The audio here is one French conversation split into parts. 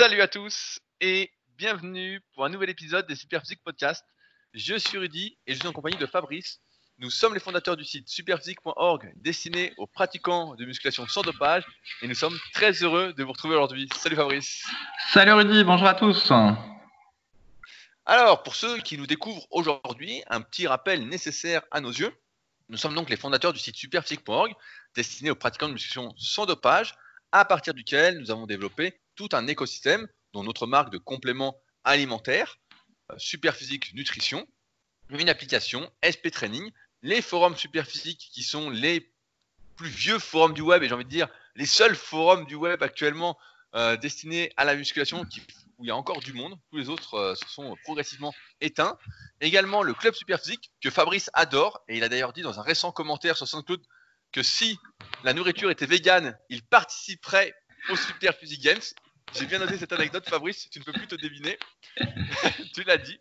Salut à tous et bienvenue pour un nouvel épisode des Superphysique Podcast. Je suis Rudy et je suis en compagnie de Fabrice. Nous sommes les fondateurs du site superphysique.org destiné aux pratiquants de musculation sans dopage et nous sommes très heureux de vous retrouver aujourd'hui. Salut Fabrice. Salut Rudy, bonjour à tous. Alors, pour ceux qui nous découvrent aujourd'hui, un petit rappel nécessaire à nos yeux. Nous sommes donc les fondateurs du site superphysique.org destiné aux pratiquants de musculation sans dopage, à partir duquel nous avons développé tout un écosystème dont notre marque de compléments alimentaires, Superphysique Nutrition, une application, SP Training, les forums Superphysique qui sont les plus vieux forums du web et j'ai envie de dire les seuls forums du web actuellement destinés à la musculation où il y a encore du monde, tous les autres se sont progressivement éteints. Également le club Superphysique que Fabrice adore, et il a d'ailleurs dit dans un récent commentaire sur Saint-Claude que si la nourriture était végane, il participerait au Superphysique Games. J'ai bien noté cette anecdote Fabrice, tu ne peux plus te deviner, tu l'as dit.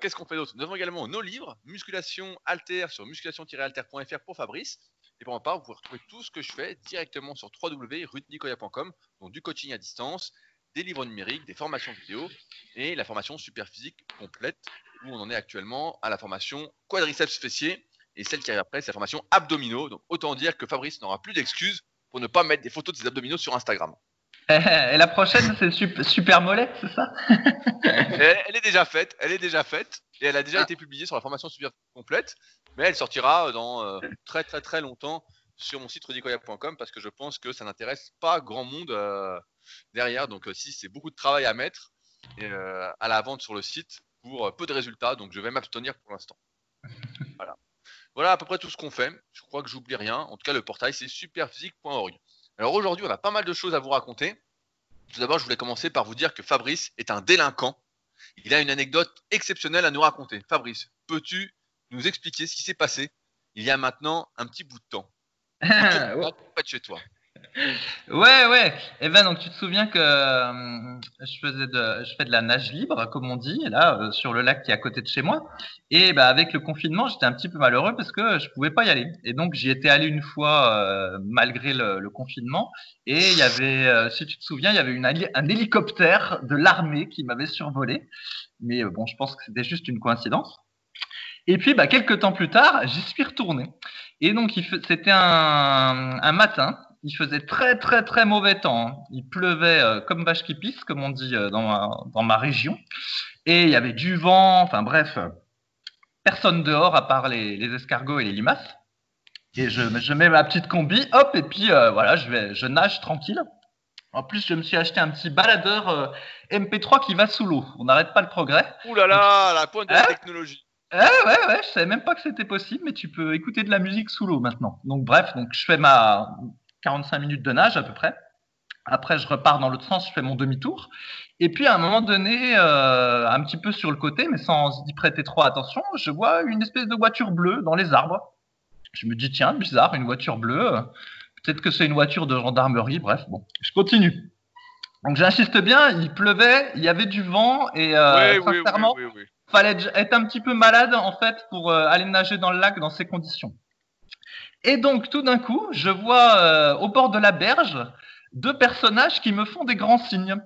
Qu'est-ce qu'on fait d'autre? Nous avons également nos livres, Musculation Alter sur musculation-alter.fr pour Fabrice. Et pour ma part, vous pouvez retrouver tout ce que je fais directement sur www.rudycoya.com, donc du coaching à distance, des livres numériques, des formations vidéo et la formation Superphysique complète où on en est actuellement à la formation quadriceps fessier et celle qui arrive après, c'est la formation abdominaux. Donc autant dire que Fabrice n'aura plus d'excuses pour ne pas mettre des photos de ses abdominaux sur Instagram. Et la prochaine, c'est super mollet, c'est ça? Elle est déjà faite et elle a déjà été publiée sur la formation super complète, mais elle sortira dans très très très longtemps sur mon site rudycoia.com parce que je pense que ça n'intéresse pas grand monde derrière. Donc si c'est beaucoup de travail à mettre à la vente sur le site pour peu de résultats, donc je vais m'abstenir pour l'instant. Voilà à peu près tout ce qu'on fait. Je crois que j'oublie rien. En tout cas, le portail, c'est superphysique.org. Alors aujourd'hui, on a pas mal de choses à vous raconter. Tout d'abord, je voulais commencer par vous dire que Fabrice est un délinquant. Il a une anecdote exceptionnelle à nous raconter. Fabrice, peux-tu nous expliquer ce qui s'est passé il y a maintenant un petit bout de temps? Pas de chez toi. Ouais. Et ben donc tu te souviens que je fais de la nage libre, comme on dit, là sur le lac qui est à côté de chez moi. Et ben avec le confinement, j'étais un petit peu malheureux parce que je pouvais pas y aller. Et donc j'y étais allé une fois malgré le confinement. Et il y avait, si tu te souviens, il y avait un hélicoptère de l'armée qui m'avait survolé. Mais bon, je pense que c'était juste une coïncidence. Et puis, quelques temps plus tard, j'y suis retourné. Et donc, c'était un matin. Il faisait très, très, très mauvais temps. Il pleuvait comme vache qui pisse, comme on dit dans ma région. Et il y avait du vent. Enfin, bref, personne dehors à part les escargots et les limaces. Et je mets ma petite combi, hop, et puis voilà, je nage tranquille. En plus, je me suis acheté un petit baladeur MP3 qui va sous l'eau. On n'arrête pas le progrès. Ouh là là, la pointe de la technologie. Ouais, je savais même pas que c'était possible, mais tu peux écouter de la musique sous l'eau maintenant. Donc bref, je fais ma 45 minutes de nage à peu près. Après, je repars dans l'autre sens, je fais mon demi-tour. Et puis à un moment donné, un petit peu sur le côté, mais sans y prêter trop attention, je vois une espèce de voiture bleue dans les arbres. Je me dis tiens, bizarre, une voiture bleue. Peut-être que c'est une voiture de gendarmerie. Bref, bon, je continue. Donc j'insiste bien, il pleuvait, il y avait du vent et sincèrement. Oui. Fallait être un petit peu malade, en fait, pour aller nager dans le lac dans ces conditions. Et donc, tout d'un coup, je vois au bord de la berge deux personnages qui me font des grands signes.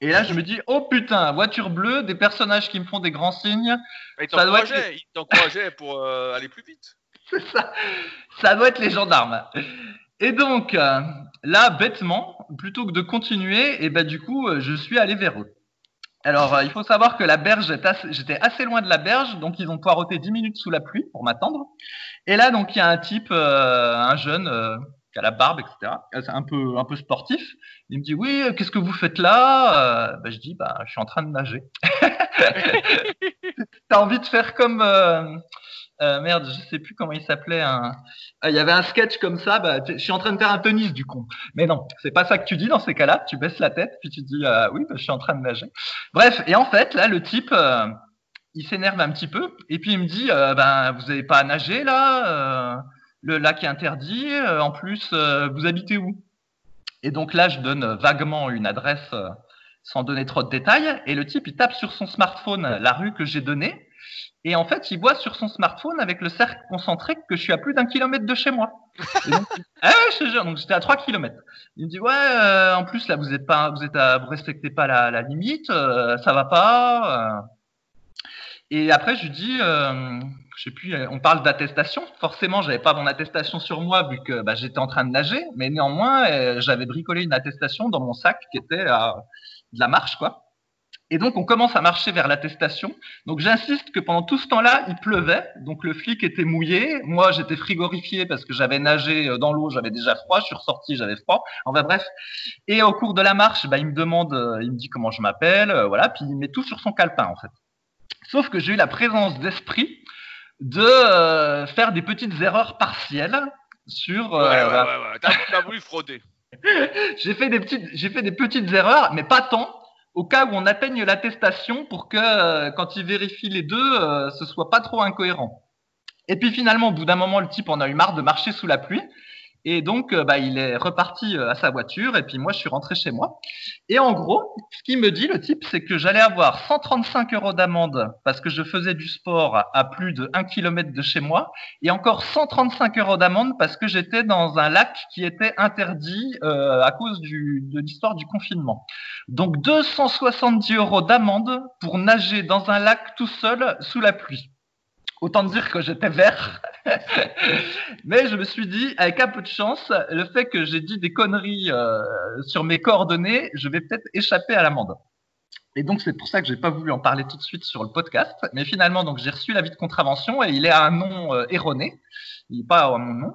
Et là, je me dis, oh putain, voiture bleue, des personnages qui me font des grands signes. Mais ils t'encourageaient pour aller plus vite. C'est ça. Ça doit être les gendarmes. Et donc, là, bêtement, plutôt que de continuer, du coup, je suis allé vers eux. Alors, il faut savoir que la berge, j'étais assez loin de la berge, donc ils ont poireauté 10 minutes sous la pluie pour m'attendre. Et là, donc, il y a un type, un jeune qui a la barbe, etc., un peu sportif. Il me dit « Oui, qu'est-ce que vous faites là ?» Je dis « Je suis en train de nager. » T'as envie de faire comme… merde, je sais plus comment il s'appelait. Il y avait un sketch comme ça. Je suis en train de faire un tennis du con. Mais non, c'est pas ça que tu dis dans ces cas-là. Tu baisses la tête puis tu dis oui, je suis en train de nager. Bref, et en fait là, le type, il s'énerve un petit peu et puis il me dit vous n'avez pas à nager là. Le lac est interdit. En plus, vous habitez où? Et donc là, je donne vaguement une adresse sans donner trop de détails. Et le type, il tape sur son smartphone la rue que j'ai donnée. Et en fait, il voit sur son smartphone avec le cercle concentrique que je suis à plus d'un kilomètre de chez moi. Et donc, ah ouais, je te jure, donc j'étais à 3 kilomètres. Il me dit ouais, en plus là vous êtes pas, vous respectez pas la limite, ça va pas. Et après je lui dis, je sais plus, on parle d'attestation. Forcément, j'avais pas mon attestation sur moi vu que bah, j'étais en train de nager, mais néanmoins j'avais bricolé une attestation dans mon sac qui était de la marche quoi. Et donc, on commence à marcher vers l'attestation. Donc, j'insiste que pendant tout ce temps-là, il pleuvait. Donc, le flic était mouillé. Moi, j'étais frigorifié parce que j'avais nagé dans l'eau. J'avais déjà froid. Je suis ressorti, j'avais froid. Enfin, bref. Et au cours de la marche, bah, il me dit comment je m'appelle. Voilà. Puis, il met tout sur son calepin, en fait. Sauf que j'ai eu la présence d'esprit de faire des petites erreurs partielles sur… Ouais. T'as voulu frauder. J'ai fait des petites erreurs, mais pas tant. Au cas où on atteigne l'attestation pour que, quand il vérifie les deux, ce soit pas trop incohérent. Et puis finalement, au bout d'un moment, le type en a eu marre de marcher sous la pluie. Et donc, il est reparti à sa voiture. Et puis moi, je suis rentré chez moi. Et en gros, ce qu'il me dit, le type, c'est que j'allais avoir 135 € d'amende parce que je faisais du sport à plus de 1 km de chez moi. Et encore 135 € d'amende parce que j'étais dans un lac qui était interdit à cause de l'histoire du confinement. Donc, 270 € d'amende pour nager dans un lac tout seul sous la pluie. Autant dire que j'étais vert. Mais je me suis dit, avec un peu de chance, le fait que j'ai dit des conneries sur mes coordonnées, je vais peut-être échapper à l'amende. Et donc, c'est pour ça que j'ai pas voulu en parler tout de suite sur le podcast. Mais finalement, donc j'ai reçu l'avis de contravention et il est à un nom erroné. Il n'est pas à mon nom.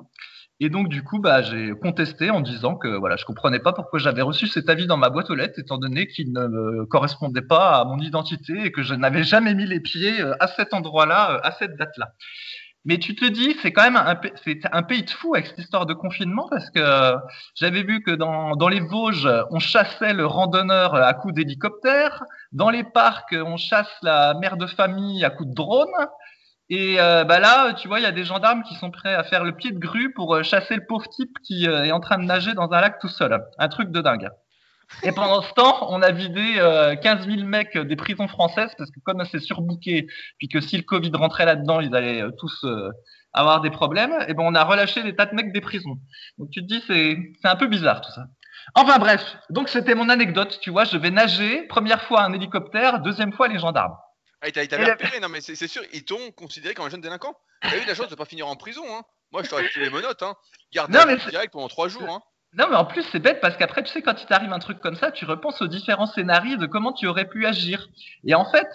Et donc, du coup, j'ai contesté en disant que voilà, je comprenais pas pourquoi j'avais reçu cet avis dans ma boîte aux lettres, étant donné qu'il ne correspondait pas à mon identité et que je n'avais jamais mis les pieds à cet endroit-là, à cette date-là. Mais tu te dis, c'est quand même un pays de fou avec cette histoire de confinement, parce que j'avais vu que dans les Vosges, on chassait le randonneur à coups d'hélicoptère. Dans les parcs, on chasse la mère de famille à coups de drone. Et là, tu vois, il y a des gendarmes qui sont prêts à faire le pied de grue pour chasser le pauvre type qui est en train de nager dans un lac tout seul. Un truc de dingue. Et pendant ce temps, on a vidé 15 000 mecs des prisons françaises parce que comme c'est surbooké, puis que si le Covid rentrait là-dedans, ils allaient tous avoir des problèmes, et ben on a relâché des tas de mecs des prisons. Donc tu te dis, c'est un peu bizarre tout ça. Enfin bref, donc c'était mon anecdote, tu vois, je vais nager, première fois un hélicoptère, deuxième fois les gendarmes. Ah, il t'a bien repéré, non mais c'est sûr, ils t'ont considéré comme un jeune délinquant. T'as eu de la chance de pas finir en prison, hein. Moi, je t'aurais tué les menottes, hein. Gardé direct pendant 3 jours, hein. Non, mais en plus, c'est bête parce qu'après, tu sais, quand il t'arrive un truc comme ça, tu repenses aux différents scénarios de comment tu aurais pu agir. Et en fait,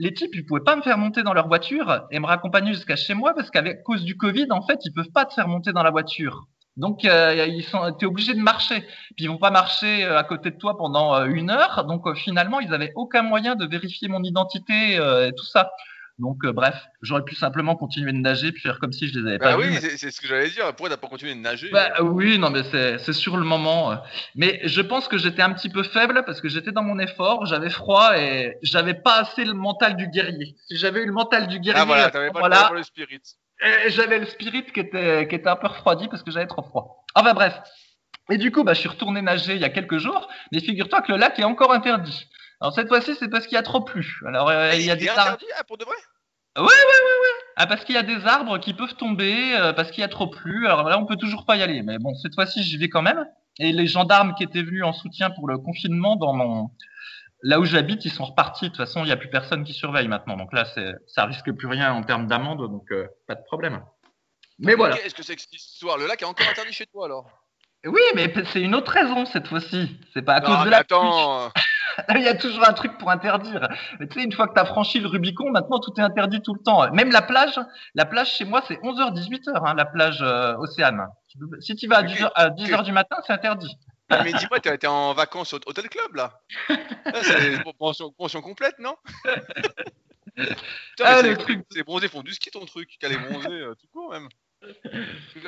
les types, ils pouvaient pas me faire monter dans leur voiture et me raccompagner jusqu'à chez moi parce qu'à cause du Covid, en fait, ils peuvent pas te faire monter dans la voiture. Donc, t'es obligé de marcher. Puis, ils vont pas marcher à côté de toi pendant 1 heure. Donc, finalement, ils avaient aucun moyen de vérifier mon identité et tout ça. Donc, bref, j'aurais pu simplement continuer de nager puis faire comme si je les avais pas vus. Oui, mais... c'est ce que j'allais dire. Pourquoi t'as pas continué de nager? Oui, non, mais c'est sur le moment. Mais je pense que j'étais un petit peu faible parce que j'étais dans mon effort, j'avais froid et j'avais pas assez le mental du guerrier. Si j'avais eu le mental du guerrier, t'avais pas le spirit. J'avais le spirit qui était un peu refroidi parce que j'avais trop froid. Enfin bref. Et du coup, je suis retourné nager il y a quelques jours, mais figure-toi que le lac est encore interdit. Alors cette fois-ci, c'est parce qu'il y a trop plu. Alors il y a des arbres. Pour de vrai ? Ouais. Ah parce qu'il y a des arbres qui peuvent tomber parce qu'il y a trop plu. Alors là, on peut toujours pas y aller, mais bon, cette fois-ci, j'y vais quand même. Et les gendarmes qui étaient venus en soutien pour le confinement là où j'habite, ils sont repartis. De toute façon, il n'y a plus personne qui surveille maintenant. Donc là, ça risque plus rien en termes d'amende. Donc, pas de problème. Mais voilà. Qu'est-ce que c'est que cette histoire? Le lac est encore interdit chez toi, alors? Oui, mais c'est une autre raison cette fois-ci. C'est pas à cause de la pluie. Il y a toujours un truc pour interdire. Mais tu sais, une fois que tu as franchi le Rubicon, maintenant, tout est interdit tout le temps. Même la plage. La plage, chez moi, c'est 11h-18h, hein, la plage Océane. Si tu vas à 10h du matin, c'est interdit. Mais dis-moi, t'es en vacances au Hôtel Club là, c'est pension complète, non? Putain, le truc, c'est bronzés font du ski ton truc, qu'elle est bronzée tout court même.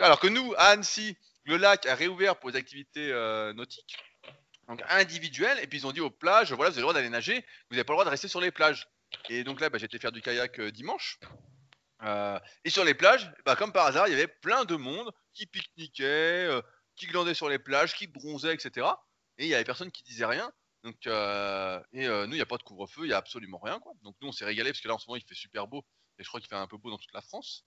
Alors que nous, à Annecy, le lac a réouvert pour les activités nautiques, donc individuelles, et puis ils ont dit aux plages, voilà, vous avez le droit d'aller nager, vous n'avez pas le droit de rester sur les plages. Et donc là, j'étais faire du kayak dimanche. Et sur les plages, comme par hasard, il y avait plein de monde qui pique-niquait, qui glandaient sur les plages, qui bronzaient, etc. Et il y avait personne qui disait rien. Donc, nous, il n'y a pas de couvre-feu, il n'y a absolument rien, quoi. Donc, nous, on s'est régalé parce que là, en ce moment, il fait super beau. Et je crois qu'il fait un peu beau dans toute la France.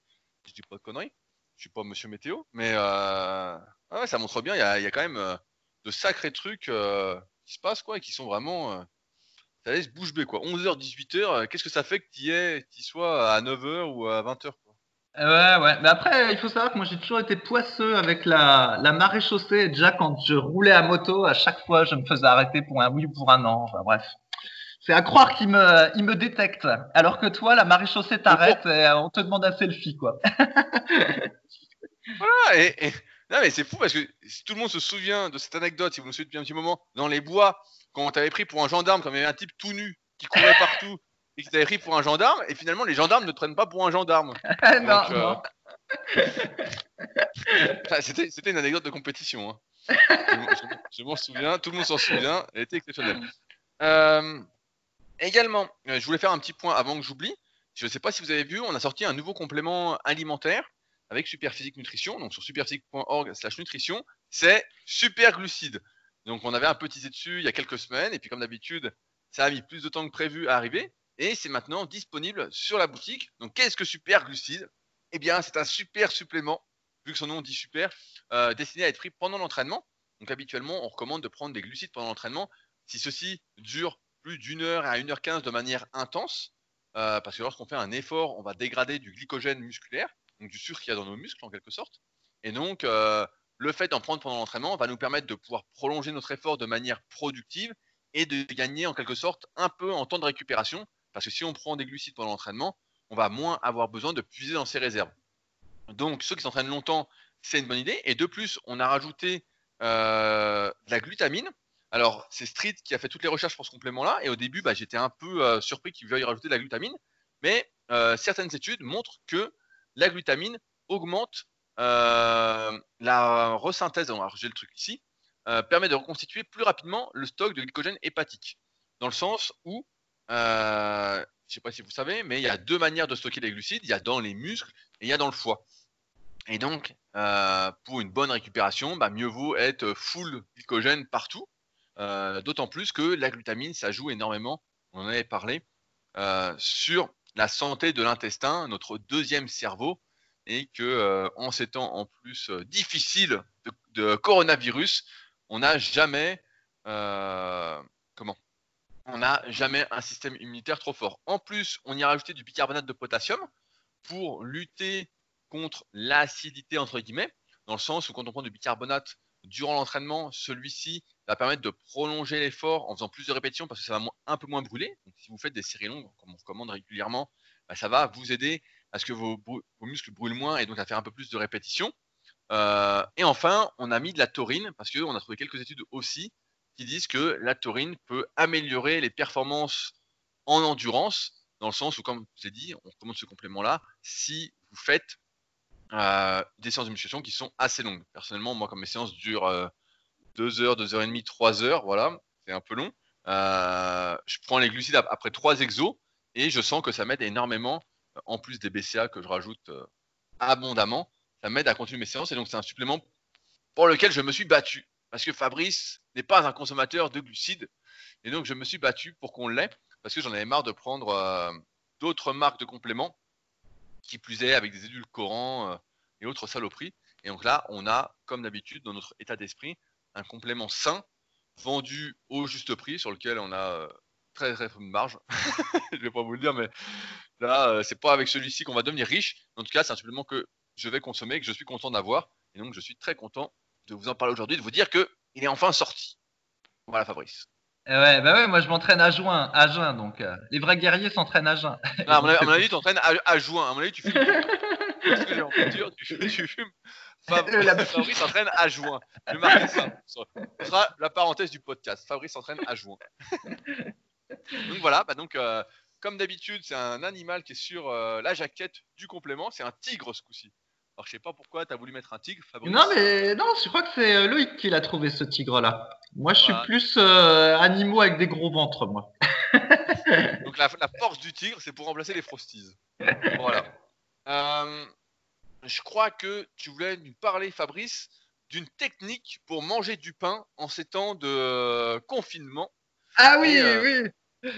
Je dis pas de conneries. Je suis pas monsieur météo. Mais ah ouais, ça montre bien, il y a quand même de sacrés trucs qui se passent, quoi, et qui sont vraiment. Ça laisse bouche bée, quoi. 11h, 18h, qu'est-ce que ça fait que tu y sois à 9h ou à 20h, quoi. Ouais. Mais après, il faut savoir que moi, j'ai toujours été poisseux avec la marée chaussée. Déjà, quand je roulais à moto, à chaque fois, je me faisais arrêter pour un oui ou pour un non. Enfin, bref. C'est à croire qu'il me détecte. Alors que toi, la marée chaussée t'arrête et on te demande un selfie, quoi. Voilà. Non, mais c'est fou parce que si tout le monde se souvient de cette anecdote, si vous nous suivez depuis un petit moment, dans les bois, quand on t'avait pris pour un gendarme, quand il y avait un type tout nu qui courait partout et qui t'avait pris pour un gendarme, et finalement les gendarmes ne te prennent pas pour un gendarme. Non. C'était une anecdote de compétition, hein. Je m'en souviens, tout le monde s'en souvient, elle était exceptionnelle. Également, je voulais faire un petit point avant que j'oublie. Je ne sais pas si vous avez vu, on a sorti un nouveau complément alimentaire avec Superphysique Nutrition, donc sur superphysique.org/nutrition, c'est Superglucide. Donc on avait un peu teasé dessus il y a quelques semaines, et puis comme d'habitude, ça a mis plus de temps que prévu à arriver, et c'est maintenant disponible sur la boutique. Donc qu'est-ce que Superglucide ? Eh bien c'est un super supplément, vu que son nom dit super, destiné à être pris pendant l'entraînement. Donc habituellement, on recommande de prendre des glucides pendant l'entraînement, si ceci dure plus d'une heure à 1h15 de manière intense, parce que lorsqu'on fait un effort, on va dégrader du glycogène musculaire, donc du sucre qu'il y a dans nos muscles en quelque sorte. Et donc, le fait d'en prendre pendant l'entraînement va nous permettre de pouvoir prolonger notre effort de manière productive et de gagner en quelque sorte un peu en temps de récupération. Parce que si on prend des glucides pendant l'entraînement, on va moins avoir besoin de puiser dans ses réserves. Donc, ceux qui s'entraînent longtemps, c'est une bonne idée. Et de plus, on a rajouté de la glutamine. Alors, c'est Street qui a fait toutes les recherches pour ce complément-là. Et au début, j'étais un peu surpris qu'ils veuillent rajouter de la glutamine. Mais certaines études montrent que la glutamine augmente la resynthèse, alors j'ai le truc ici, permet de reconstituer plus rapidement le stock de glycogène hépatique. Dans le sens où, je ne sais pas si vous savez, mais il y a deux manières de stocker les glucides, il y a dans les muscles et il y a dans le foie. Et donc, pour une bonne récupération, mieux vaut être full glycogène partout, d'autant plus que la glutamine, ça joue énormément, on en avait parlé, sur la santé de l'intestin, notre deuxième cerveau, et que en ces temps en plus difficiles de coronavirus, on n'a jamais un système immunitaire trop fort. En plus, on y a rajouté du bicarbonate de potassium pour lutter contre l'acidité entre guillemets, dans le sens où quand on prend du bicarbonate durant l'entraînement, celui-ci va permettre de prolonger l'effort en faisant plus de répétitions parce que ça va un peu moins brûler. Donc, si vous faites des séries longues, comme on recommande régulièrement, ça va vous aider à ce que vos muscles brûlent moins et donc à faire un peu plus de répétitions. Et enfin, on a mis de la taurine parce qu'on a trouvé quelques études aussi qui disent que la taurine peut améliorer les performances en endurance, dans le sens où, comme je vous ai dit, on recommande ce complément-là si vous faites des séances de musculation qui sont assez longues. Personnellement, moi, comme mes séances durent 2 heures, 2 heures et demie, 3 heures, voilà, c'est un peu long. Je prends les glucides après 3 exos et je sens que ça m'aide énormément, en plus des BCA que je rajoute abondamment, ça m'aide à continuer mes séances. Et donc, c'est un supplément pour lequel je me suis battu, parce que Fabrice n'est pas un consommateur de glucides. Et donc, je me suis battu pour qu'on l'ait, parce que j'en avais marre de prendre d'autres marques de compléments, qui plus est avec des édulcorants et autres saloperies. Et donc là, on a, comme d'habitude, dans notre état d'esprit, un complément sain, vendu au juste prix, sur lequel on a très très peu de marge. Je ne vais pas vous le dire, mais là, c'est pas avec celui-ci qu'on va devenir riche. En tout cas, c'est un supplément que je vais consommer et que je suis content d'avoir. Et donc, je suis très content de vous en parler aujourd'hui, de vous dire qu'il est enfin sorti. Voilà, Fabrice. Ouais, bah ouais, moi je m'entraîne à juin, donc les vrais guerriers s'entraînent à juin. Ah, à mon avis, tu t'entraînes à juin. À mon avis, tu fumes. Qu'est-ce que j'ai en culture ? Tu fumes. Fabrice s'entraîne à juin. Je vais marquer ça. Ce sera la parenthèse du podcast. Fabrice s'entraîne à juin. Donc voilà, comme d'habitude, c'est un animal qui est sur la jaquette du complément. C'est un tigre ce coup-ci. Alors je sais pas pourquoi tu as voulu mettre un tigre, Fabrice. Non, je crois que c'est Loïc qui l'a trouvé, ce tigre-là. Moi, je suis plus animaux avec des gros ventres, moi. Donc la force du tigre, c'est pour remplacer les Frosties. Voilà. Je crois que tu voulais nous parler, Fabrice, d'une technique pour manger du pain en ces temps de confinement. Ah oui, oui.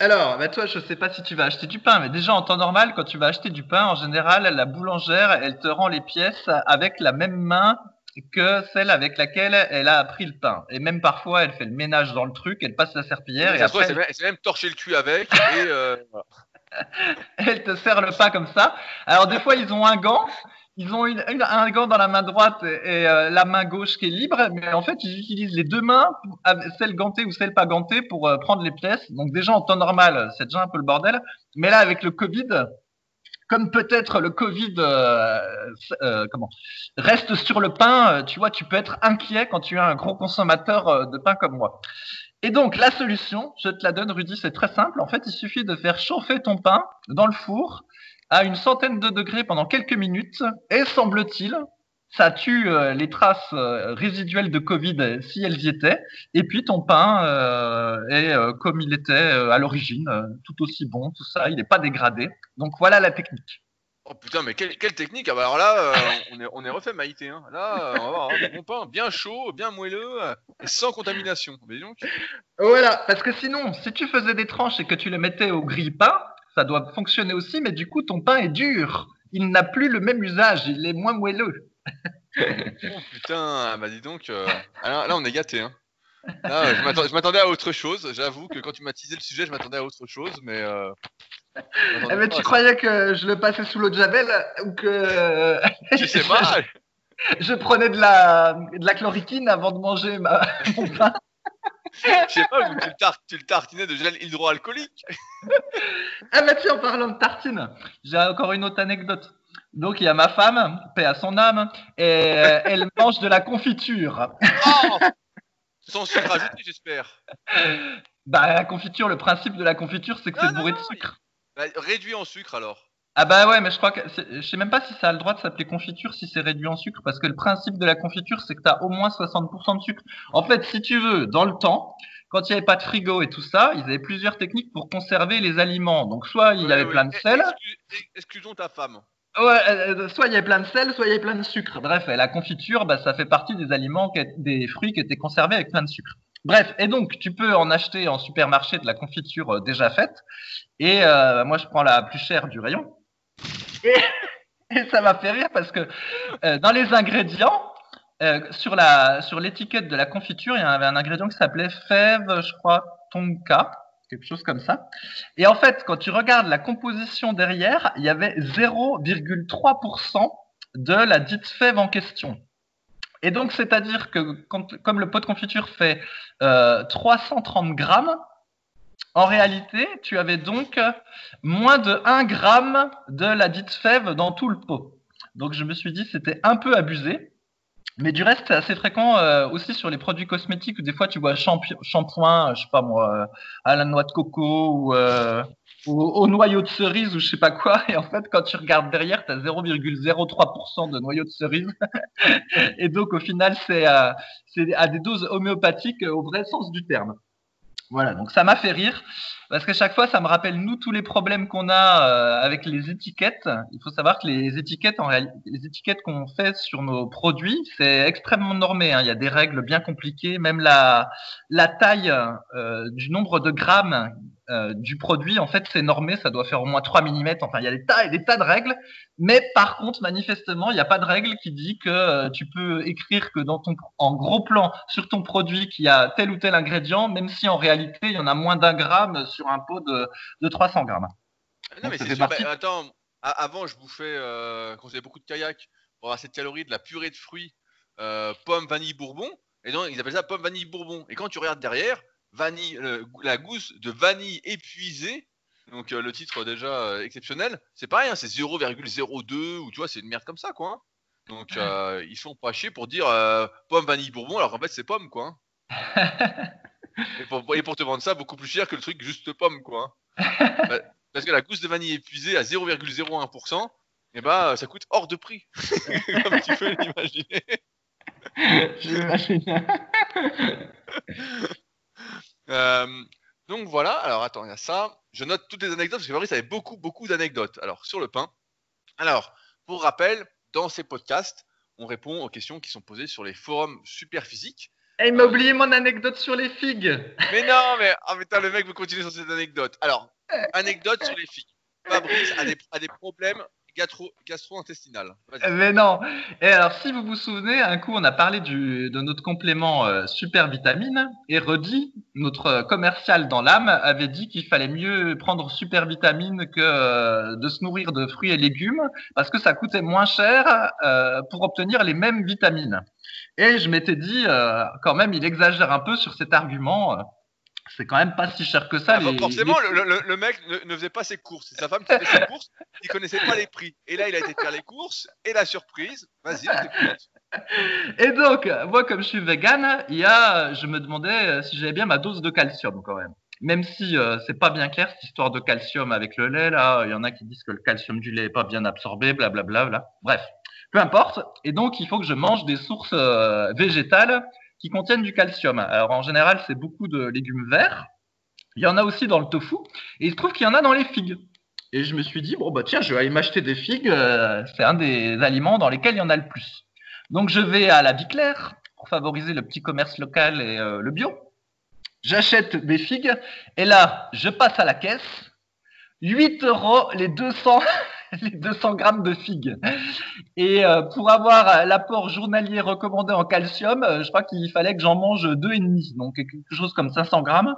Alors, bah toi, je ne sais pas si tu vas acheter du pain, mais déjà en temps normal, quand tu vas acheter du pain, en général, la boulangère, elle te rend les pièces avec la même main que celle avec laquelle elle a pris le pain. Et même parfois, elle fait le ménage dans le truc, elle passe la serpillière. Et après, elle s'est même torché le cul avec. Et voilà. Elle te serre le pain comme ça. Alors, des fois, ils ont un gant. Ils ont un gant dans la main droite et la main gauche qui est libre, mais en fait, ils utilisent les deux mains, celle gantée ou celle pas gantée, pour prendre les pièces. Donc déjà, en temps normal, c'est déjà un peu le bordel. Mais là, avec le Covid, comme peut-être le Covid reste sur le pain, tu vois, tu peux être inquiet quand tu es un gros consommateur de pain comme moi. Et donc, la solution, je te la donne, Rudy, c'est très simple. En fait, il suffit de faire chauffer ton pain dans le four à une centaine de degrés pendant quelques minutes, et semble-t-il, ça tue les traces résiduelles de Covid si elles y étaient, et puis ton pain est comme il était à l'origine, tout aussi bon, tout ça, il n'est pas dégradé. Donc voilà la technique. Oh putain, mais quelle technique! Ah bah alors là, on est refait Maïté, hein. Là, on va voir, hein, mon pain bien chaud, bien moelleux, et sans contamination. Mais donc... Voilà, parce que sinon, si tu faisais des tranches et que tu les mettais au grille-pain, ça doit fonctionner aussi, mais du coup, ton pain est dur. Il n'a plus le même usage, il est moins moelleux. Oh putain, bah dis donc, là on est gâtés. Hein. Là, je m'attendais à autre chose, j'avoue que quand tu m'as teasé le sujet, je m'attendais à autre chose, mais… mais tu croyais que je le passais sous l'eau de Javel ou que… Tu sais pas. Je prenais de la chloroquine avant de manger mon pain. Je sais pas, tu le tartinais de gel hydroalcoolique. Ah bah tiens, en parlant de tartine, j'ai encore une autre anecdote. Donc il y a ma femme, paix à son âme, et elle mange de la confiture. Oh, sans sucre ajouté, j'espère. Bah la confiture, le principe de la confiture, c'est que c'est bourré de sucre. Bah, réduit en sucre alors. Ah bah ouais, mais je crois que je sais même pas si ça a le droit de s'appeler confiture si c'est réduit en sucre, parce que le principe de la confiture, c'est que tu as au moins 60% de sucre. En fait, si tu veux, dans le temps, quand il n'y avait pas de frigo et tout ça, ils avaient plusieurs techniques pour conserver les aliments. Donc soit il y avait plein de sel. Excusons ta femme. Ouais, soit il y avait plein de sel, soit il y avait plein de sucre. Bref, et la confiture, bah, ça fait partie des aliments, des fruits qui étaient conservés avec plein de sucre. Bref, et donc tu peux en acheter en supermarché de la confiture déjà faite. Et moi, je prends la plus chère du rayon. Et ça m'a fait rire parce que dans les ingrédients, sur l'étiquette de la confiture, il y avait un ingrédient qui s'appelait fève, je crois, tonka, quelque chose comme ça. Et en fait, quand tu regardes la composition derrière, il y avait 0,3% de la dite fève en question. Et donc, c'est-à-dire que comme le pot de confiture fait 330 grammes, en réalité, tu avais donc moins de 1 gramme de la dite fève dans tout le pot. Donc, je me suis dit, c'était un peu abusé. Mais du reste, c'est assez fréquent aussi sur les produits cosmétiques où des fois, tu vois shampoing, je sais pas moi, à la noix de coco ou au noyau de cerise ou je sais pas quoi. Et en fait, quand tu regardes derrière, tu as 0,03% de noyau de cerise. Et donc, au final, c'est à des doses homéopathiques au vrai sens du terme. Voilà, donc ça m'a fait rire, parce que chaque fois, ça me rappelle, nous, tous les problèmes qu'on a avec les étiquettes. Il faut savoir que les étiquettes qu'on fait sur nos produits, c'est extrêmement normé, hein. Il y a des règles bien compliquées, même la taille du nombre de grammes du produit, en fait, c'est normé, ça doit faire au moins 3 mm, enfin, il y a des tas et des tas de règles. Mais par contre, manifestement, il n'y a pas de règle qui dit que tu peux écrire que en gros plan sur ton produit qu'il y a tel ou tel ingrédient, même si en réalité, il y en a moins d'un gramme sur un pot de 300 grammes. Non, donc, mais c'est sûr. Bah, attends, avant, je bouffais, quand j'avais beaucoup de kayak, pour avoir cette calorie de la purée de fruits, pommes, vanille, bourbon. Et donc, ils appellent ça pommes, vanille, bourbon. Et quand tu regardes derrière, vanille, la gousse de vanille épuisée, donc le titre déjà exceptionnel, c'est pareil, hein, c'est 0,02 ou tu vois, c'est une merde comme ça, quoi. Hein. Donc, ils sont pas chier pour dire pommes, vanille, bourbon, alors qu'en fait, c'est pommes, quoi. Hein. Et pour te vendre ça beaucoup plus cher que le truc juste pomme, quoi. Parce que la gousse de vanille épuisée à 0,01%, et bah, ça coûte hors de prix. Comme tu peux l'imaginer. J'imagine. Donc voilà, alors attends, il y a ça. Je note toutes les anecdotes, parce que Fabrice avait beaucoup, beaucoup d'anecdotes. Alors, sur le pain. Alors, pour rappel, dans ces podcasts, on répond aux questions qui sont posées sur les forums Superphysique. Et il m'a oublié mon anecdote sur les figues. Mais non, mais oh, putain, le mec veut continuer sur cette anecdote. Alors, anecdote sur les figues. Fabrice a des problèmes gastro-intestinal. Mais non. Et alors, si vous vous souvenez, un coup, on a parlé de notre complément super vitamine et Rudy, notre commercial dans l'âme, avait dit qu'il fallait mieux prendre super vitamine que de se nourrir de fruits et légumes parce que ça coûtait moins cher pour obtenir les mêmes vitamines. Et je m'étais dit, quand même, il exagère un peu sur cet argument. C'est quand même pas si cher que ça. Ah bah forcément, le mec ne faisait pas ses courses. C'est sa femme qui faisait ses courses. Il connaissait pas les prix. Et là, il a été faire les courses. Et la surprise, vas-y, on t'écoute. Et donc, moi, comme je suis vegan, je me demandais si j'avais bien ma dose de calcium quand même. Même si c'est pas bien clair cette histoire de calcium avec le lait. Là, il y en a qui disent que le calcium du lait est pas bien absorbé, blablabla. Bref, peu importe. Et donc, il faut que je mange des sources végétales qui contiennent du calcium. Alors, en général, c'est beaucoup de légumes verts. Il y en a aussi dans le tofu. Et il se trouve qu'il y en a dans les figues. Et je me suis dit, bon, bah tiens, je vais aller m'acheter des figues. C'est un des aliments dans lesquels il y en a le plus. Donc, je vais à la Biclair pour favoriser le petit commerce local et le bio. J'achète des figues. Et là, je passe à la caisse. 8 € les 200 grammes de figues. Et pour avoir l'apport journalier recommandé en calcium, je crois qu'il fallait que j'en mange 2,5, donc quelque chose comme 500 grammes.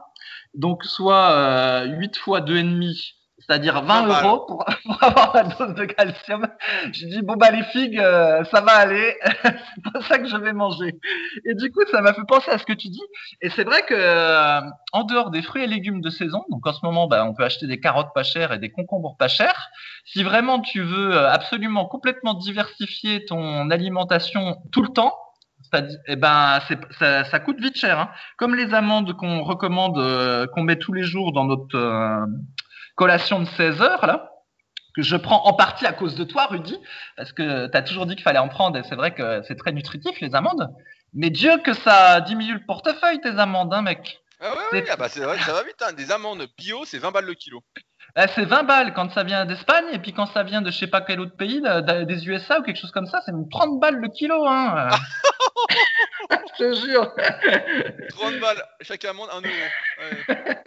Donc soit 8 fois 2,5, c'est-à-dire 20 € pour avoir la dose de calcium. J'ai dit, bon, bah les figues, ça va aller, c'est pas ça que je vais manger. Et du coup, ça m'a fait penser à ce que tu dis. Et c'est vrai que en dehors des fruits et légumes de saison, donc en ce moment, bah, on peut acheter des carottes pas chères et des concombres pas chers. Si vraiment tu veux absolument complètement diversifier ton alimentation tout le temps, eh ben, ça coûte vite cher, hein. Comme les amandes qu'on recommande, qu'on met tous les jours dans notre collation de 16 heures, là, que je prends en partie à cause de toi, Rudy, parce que tu as toujours dit qu'il fallait en prendre, et c'est vrai que c'est très nutritif, les amandes. Mais Dieu, que ça diminue le portefeuille, tes amandes, hein, mec. Ah oui, c'est... Oui, ah bah c'est vrai, ça va vite, hein. Des amandes bio, c'est 20 balles le kilo. C'est 20 balles quand ça vient d'Espagne, et puis quand ça vient de je sais pas quel autre pays, des USA ou quelque chose comme ça, c'est 30 balles le kilo, hein. Je te jure. 30 balles, chaque amende, 1 €. Ouais.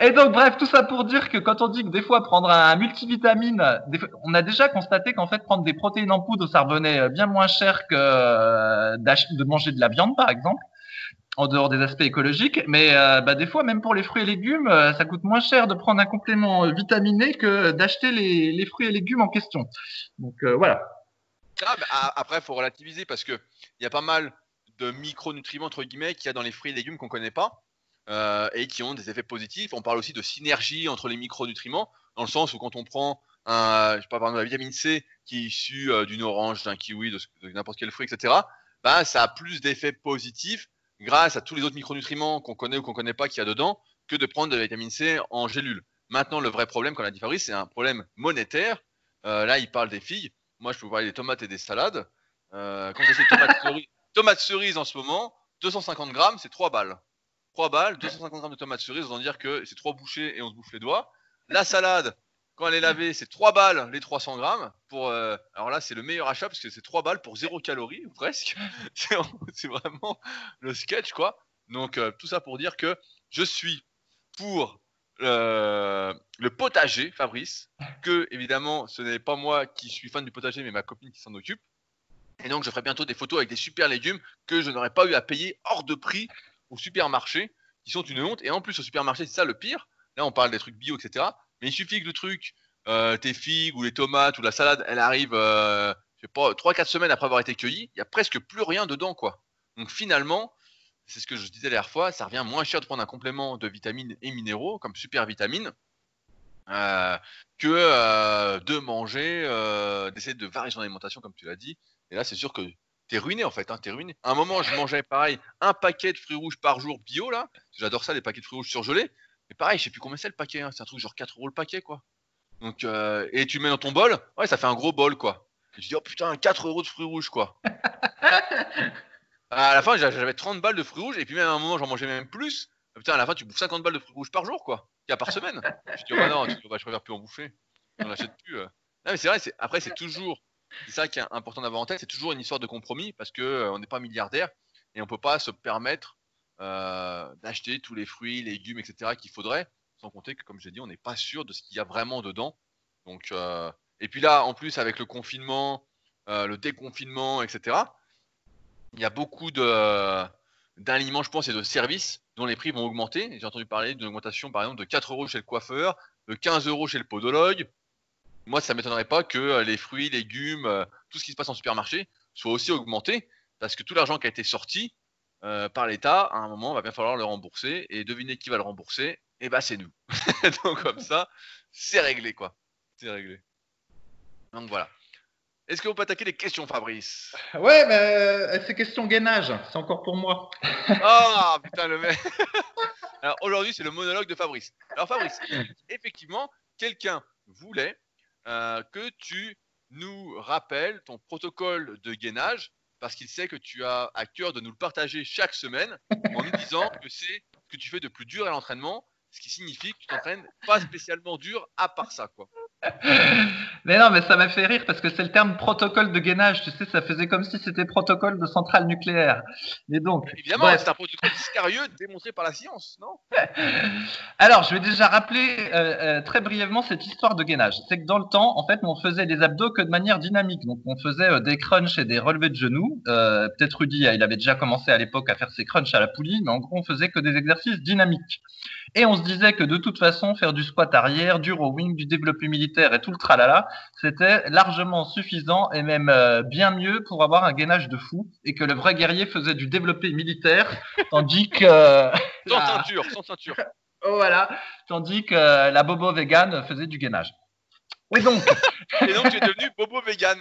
Et donc, bref, tout ça pour dire que quand on dit que des fois prendre un multivitamine, on a déjà constaté qu'en fait prendre des protéines en poudre, ça revenait bien moins cher que de manger de la viande, par exemple. En dehors des aspects écologiques, mais bah, des fois, même pour les fruits et légumes, ça coûte moins cher de prendre un complément vitaminé que d'acheter les fruits et légumes en question. Donc, voilà. Ah, bah, après, il faut relativiser parce qu'il y a pas mal de micronutriments, entre guillemets, qu'il y a dans les fruits et légumes qu'on ne connaît pas et qui ont des effets positifs. On parle aussi de synergie entre les micronutriments, dans le sens où quand on prend je sais pas, par exemple, la vitamine C qui est issue d'une orange, d'un kiwi, de n'importe quel fruit, etc., bah, ça a plus d'effets positifs grâce à tous les autres micronutriments qu'on connaît ou qu'on ne connaît pas qu'il y a dedans, que de prendre de la vitamine C en gélule. Maintenant, le vrai problème, comme l'a dit Fabrice, c'est un problème monétaire. Là, il parle des figues. Moi, je peux vous parler des tomates et des salades. Quand j'ai des tomates cerises en ce moment, 250 grammes, c'est 3 balles. 3 balles, 250 grammes de tomates cerises, autant dire que c'est 3 bouchées et on se bouffe les doigts. La salade, quand elle est lavée, c'est 3 balles les 300 grammes. Alors là, c'est le meilleur achat parce que c'est 3 balles pour 0 calories, ou presque. C'est vraiment le sketch, quoi. Donc, tout ça pour dire que je suis pour le potager, Fabrice, que, évidemment, ce n'est pas moi qui suis fan du potager, mais ma copine qui s'en occupe. Et donc, je ferai bientôt des photos avec des super légumes que je n'aurais pas eu à payer hors de prix au supermarché, qui sont une honte. Et en plus, au supermarché, c'est ça le pire. Là, on parle des trucs bio, etc., mais il suffit que le truc, tes figues ou les tomates ou la salade, elle arrive, je sais pas, 3-4 semaines après avoir été cueillie, il n'y a presque plus rien dedans, quoi. Donc finalement, c'est ce que je disais la dernière fois, ça revient moins cher de prendre un complément de vitamines et minéraux, comme super vitamines, que de manger, d'essayer de varier son alimentation, comme tu l'as dit. Et là, c'est sûr que t'es ruiné, en fait, hein, t'es ruiné. À un moment, je mangeais, pareil, un paquet de fruits rouges par jour bio, là. J'adore ça, les paquets de fruits rouges surgelés. Mais pareil, je sais plus combien c'est le paquet, hein. C'est un truc genre 4 € le paquet, quoi. Donc, et tu le mets dans ton bol, ouais, ça fait un gros bol, quoi. Et je dis, oh putain, 4 € de fruits rouges, quoi. À la fin, j'avais 30 balles de fruits rouges, et puis même à un moment, j'en mangeais même plus. Et putain, à la fin, tu bouffes 50 balles de fruits rouges par jour, quoi. Et par semaine. Je dis, oh non, je préfère plus en bouffer. On l'achète plus. Non, mais c'est vrai, après, c'est toujours, c'est ça qui est important d'avoir en tête, c'est toujours une histoire de compromis, parce qu'on n'est pas milliardaire. et on ne peut pas se permettre d'acheter tous les fruits, légumes, etc. qu'il faudrait, sans compter que, comme j'ai dit, on n'est pas sûr de ce qu'il y a vraiment dedans. Donc, et puis là, en plus, avec le confinement, le déconfinement, etc., il y a beaucoup d'aliments, je pense, et de services dont les prix vont augmenter. J'ai entendu parler d'une augmentation, par exemple, de 4 € chez le coiffeur, de 15 € chez le podologue. Moi, ça ne m'étonnerait pas que les fruits, légumes, tout ce qui se passe en supermarché soit aussi augmenté, parce que tout l'argent qui a été sorti par l'État, à un moment, va bien falloir le rembourser. Et devinez qui va le rembourser? Eh ben, c'est nous. Donc, comme ça, c'est réglé, quoi. C'est réglé. Donc, voilà. Est-ce qu'on peut attaquer les questions, Fabrice? Ouais, mais c'est question gainage. C'est encore pour moi. Ah, putain, le mec. Alors, aujourd'hui, c'est le monologue de Fabrice. Alors, Fabrice, effectivement, quelqu'un voulait que tu nous rappelles ton protocole de gainage, parce qu'il sait que tu as à cœur de nous le partager chaque semaine en nous disant que c'est ce que tu fais de plus dur à l'entraînement, ce qui signifie que tu t'entraînes pas spécialement dur à part ça, quoi. Mais non, mais ça m'a fait rire parce que c'est le terme protocole de gainage, tu sais, ça faisait comme si c'était protocole de centrale nucléaire. Et donc, évidemment, bref, c'est un protocole sérieux démontré par la science, non? Alors, je vais déjà rappeler très brièvement cette histoire de gainage. C'est que dans le temps, en fait, on faisait les abdos que de manière dynamique. Donc, on faisait des crunchs et des relevés de genoux. Peut-être Rudy, il avait déjà commencé à l'époque à faire ses crunchs à la poulie, mais en gros, on faisait que des exercices dynamiques. Et on se disait que de toute façon, faire du squat arrière, du rowing, du développé militaire et tout le tralala, c'était largement suffisant et même bien mieux pour avoir un gainage de fou, et que le vrai guerrier faisait du développé militaire, tandis que… Sans ceinture, sans ceinture. Voilà, tandis que la bobo vegan faisait du gainage. Et donc tu es devenu bobo vegan.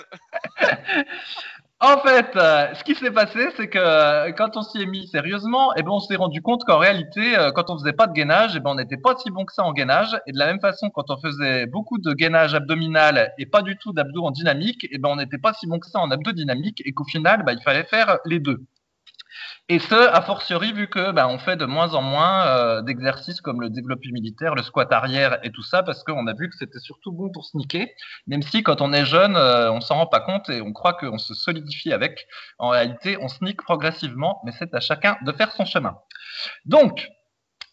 En fait, ce qui s'est passé, c'est que quand on s'y est mis sérieusement, eh ben, on s'est rendu compte qu'en réalité, quand on faisait pas de gainage, eh ben, on n'était pas si bon que ça en gainage. Et de la même façon, quand on faisait beaucoup de gainage abdominal et pas du tout d'abdos en dynamique, eh ben, on n'était pas si bon que ça en abdos dynamique, et qu'au final, bah, il fallait faire les deux. Et ce, a fortiori, vu que bah, on fait de moins en moins d'exercices comme le développé militaire, le squat arrière et tout ça, parce qu'on a vu que c'était surtout bon pour se niquer, même si quand on est jeune, on s'en rend pas compte et on croit qu'on se solidifie avec. En réalité, on se nique progressivement, mais c'est à chacun de faire son chemin. Donc,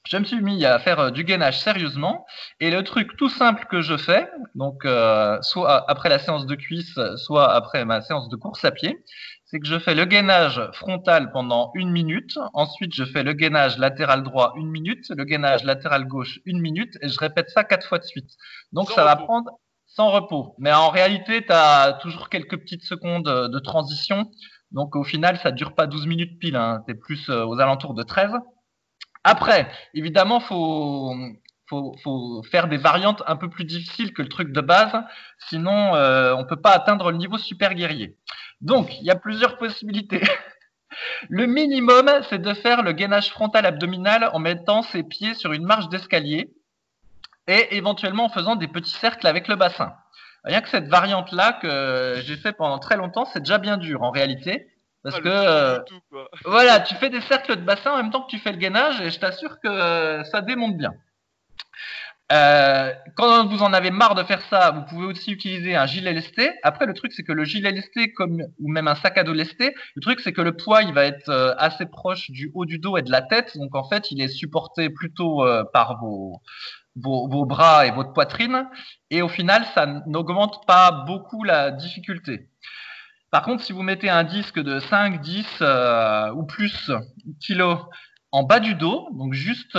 je me suis mis à faire du gainage sérieusement, et le truc tout simple que je fais, donc soit après la séance de cuisse, soit après ma séance de course à pied, c'est que je fais le gainage frontal pendant 1 minute, ensuite je fais le gainage latéral droit 1 minute, le gainage latéral gauche 1 minute, et je répète ça 4 fois de suite. Donc ça va prendre sans repos. Mais en réalité, tu as toujours quelques petites secondes de transition, donc au final, ça dure pas 12 minutes pile, hein. Tu es plus aux alentours de 13. Après, évidemment, faut faire des variantes un peu plus difficiles que le truc de base, sinon on peut pas atteindre le niveau super guerrier. Donc, il y a plusieurs possibilités. Le minimum, c'est de faire le gainage frontal abdominal en mettant ses pieds sur une marche d'escalier et éventuellement en faisant des petits cercles avec le bassin. Rien que cette variante-là que j'ai fait pendant très longtemps, c'est déjà bien dur en réalité. Parce que voilà, tu fais des cercles de bassin en même temps que tu fais le gainage, et je t'assure que ça démonte bien. Quand vous en avez marre de faire ça, vous pouvez aussi utiliser un gilet lesté. Après, le truc, c'est que le gilet lesté, ou même un sac à dos lesté, le truc, c'est que le poids, il va être assez proche du haut du dos et de la tête. Donc, en fait, il est supporté plutôt par vos bras et votre poitrine. Et au final, ça n'augmente pas beaucoup la difficulté. Par contre, si vous mettez un disque de 5, 10 ou plus kilos en bas du dos, donc juste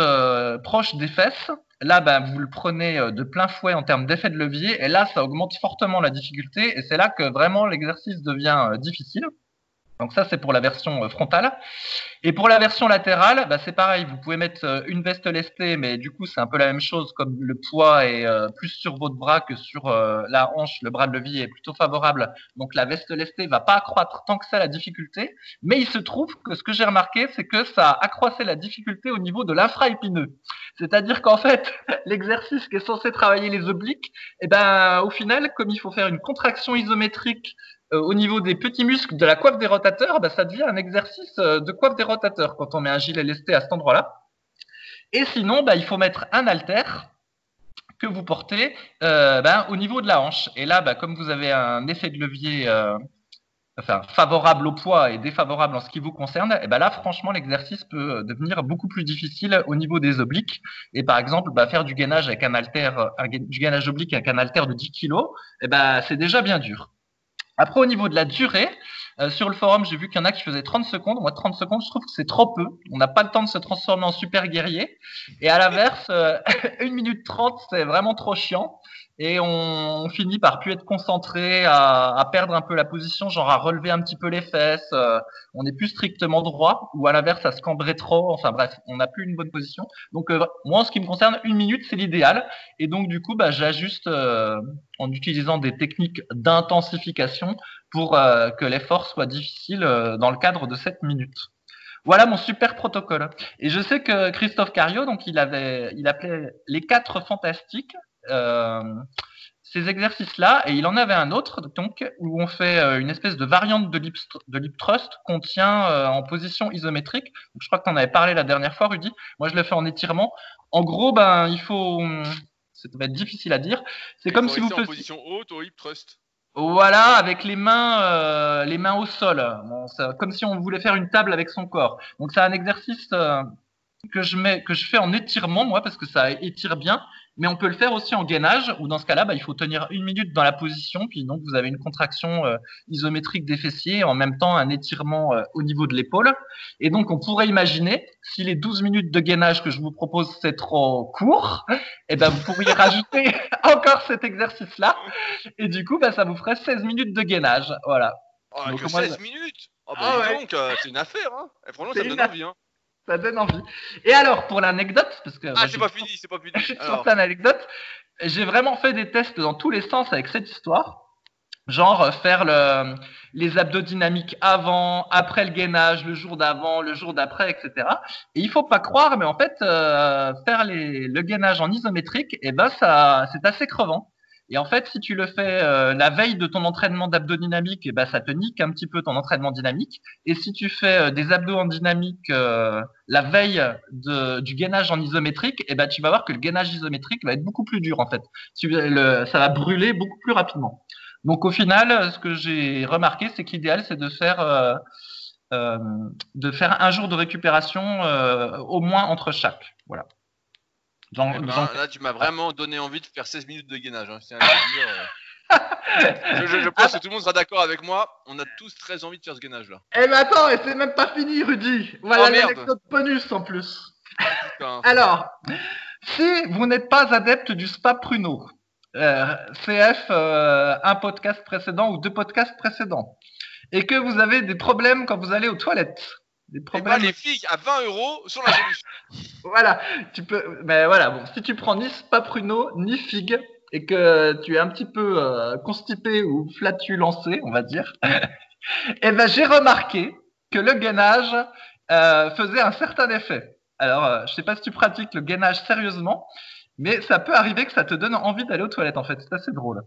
proche des fesses, là, ben, vous le prenez de plein fouet en termes d'effet de levier, et là, ça augmente fortement la difficulté, et c'est là que vraiment l'exercice devient difficile. Donc ça, c'est pour la version frontale. Et pour la version latérale, bah, c'est pareil, vous pouvez mettre une veste lestée, mais du coup, c'est un peu la même chose, comme le poids est plus sur votre bras que sur la hanche, le bras de levier est plutôt favorable. Donc la veste lestée va pas accroître tant que ça la difficulté, mais il se trouve que ce que j'ai remarqué, c'est que ça accroissait la difficulté au niveau de l'infra-épineux. C'est-à-dire qu'en fait, l'exercice qui est censé travailler les obliques, eh ben, au final, comme il faut faire une contraction isométrique au niveau des petits muscles de la coiffe des rotateurs, bah, ça devient un exercice de coiffe des rotateurs quand on met un gilet lesté à cet endroit-là. Et sinon, bah, il faut mettre un haltère que vous portez bah, au niveau de la hanche. Et là, bah, comme vous avez un effet de levier enfin, favorable au poids et défavorable en ce qui vous concerne, et ben là, franchement, l'exercice peut devenir beaucoup plus difficile au niveau des obliques. Et par exemple, bah, faire du gainage avec du gainage oblique avec un haltère de 10 kg, et ben, c'est déjà bien dur. Après, au niveau de la durée, sur le forum, j'ai vu qu'il y en a qui faisaient 30 secondes. Moi, 30 secondes, je trouve que c'est trop peu. On n'a pas le temps de se transformer en super guerrier. Et à l'inverse, 1 minute 30, c'est vraiment trop chiant. Et on finit par plus être concentré, à perdre un peu la position, genre à relever un petit peu les fesses. On n'est plus strictement droit. Ou à l'inverse, à se cambrer trop. Enfin bref, on n'a plus une bonne position. Donc moi, en ce qui me concerne, 1 minute, c'est l'idéal. Et donc du coup, bah, j'ajuste en utilisant des techniques d'intensification pour que l'effort soit difficile dans le cadre de cette minute. Voilà mon super protocole. Et je sais que Christophe Cariou, donc il appelait les 4 fantastiques ces exercices-là, et il en avait un autre donc où on fait une espèce de variante de l'hip thrust qu'on tient en position isométrique. Donc, je crois que tu en avais parlé la dernière fois, Rudy. Moi, je le fais en étirement. En gros, ben il faut, ça va être difficile à dire. C'est comme si vous faisiez en position haute au hip thrust. Voilà, avec les mains au sol. Bon, comme si on voulait faire une table avec son corps. Donc c'est un exercice que je fais en étirement, moi, parce que ça étire bien. Mais on peut le faire aussi en gainage, où dans ce cas-là, bah, il faut tenir 1 minute dans la position, puis donc vous avez une contraction isométrique des fessiers, et en même temps un étirement au niveau de l'épaule. Et donc on pourrait imaginer, si les 12 minutes de gainage que je vous propose, c'est trop court, et ben, vous pourriez rajouter encore cet exercice-là, et du coup, bah, ça vous ferait 16 minutes de gainage. Voilà. Ah, donc, 16 minutes, oh, bah, ah, ouais. Donc c'est une affaire, hein. Et franchement, ça me donne envie, hein. Ça donne envie. Et alors, pour l'anecdote, parce que... Ah, c'est pas fini, c'est pas fini. Je suis sur plein d'anecdotes. J'ai vraiment fait des tests dans tous les sens avec cette histoire. Genre faire les abdos dynamiques avant, après le gainage, le jour d'avant, le jour d'après, etc. Et il faut pas croire, mais en fait, faire le gainage en isométrique, eh ben, c'est assez crevant. Et en fait, si tu le fais la veille de ton entraînement d'abdos dynamique, eh ben, ça te nique un petit peu ton entraînement dynamique. Et si tu fais des abdos en dynamique la veille du gainage en isométrique, eh ben, tu vas voir que le gainage isométrique va être beaucoup plus dur en fait. Ça va brûler beaucoup plus rapidement. Donc au final, ce que j'ai remarqué, c'est que l'idéal, c'est de faire un jour de récupération au moins entre chaque. Voilà. Là, tu m'as vraiment donné envie de faire 16 minutes de gainage. Hein. C'est un plaisir, je pense que tout le monde sera d'accord avec moi. On a tous très envie de faire ce gainage-là. Eh ben attends, et c'est même pas fini, Rudy. Voilà l'anecdote bonus en plus. Putain, alors, si vous n'êtes pas adepte du spa pruneau, CF, un podcast précédent ou 2 podcasts précédents, et que vous avez des problèmes quand vous allez aux toilettes. Des problèmes. Et ben, les filles à 20 € sur la solution. Voilà, tu peux. Mais voilà, bon, si tu prends ni spa pruneau ni figue et que tu es un petit peu constipé ou flatulancé, on va dire, et ben j'ai remarqué que le gainage faisait un certain effet. Alors, je sais pas si tu pratiques le gainage sérieusement, mais ça peut arriver que ça te donne envie d'aller aux toilettes. En fait, c'est assez drôle.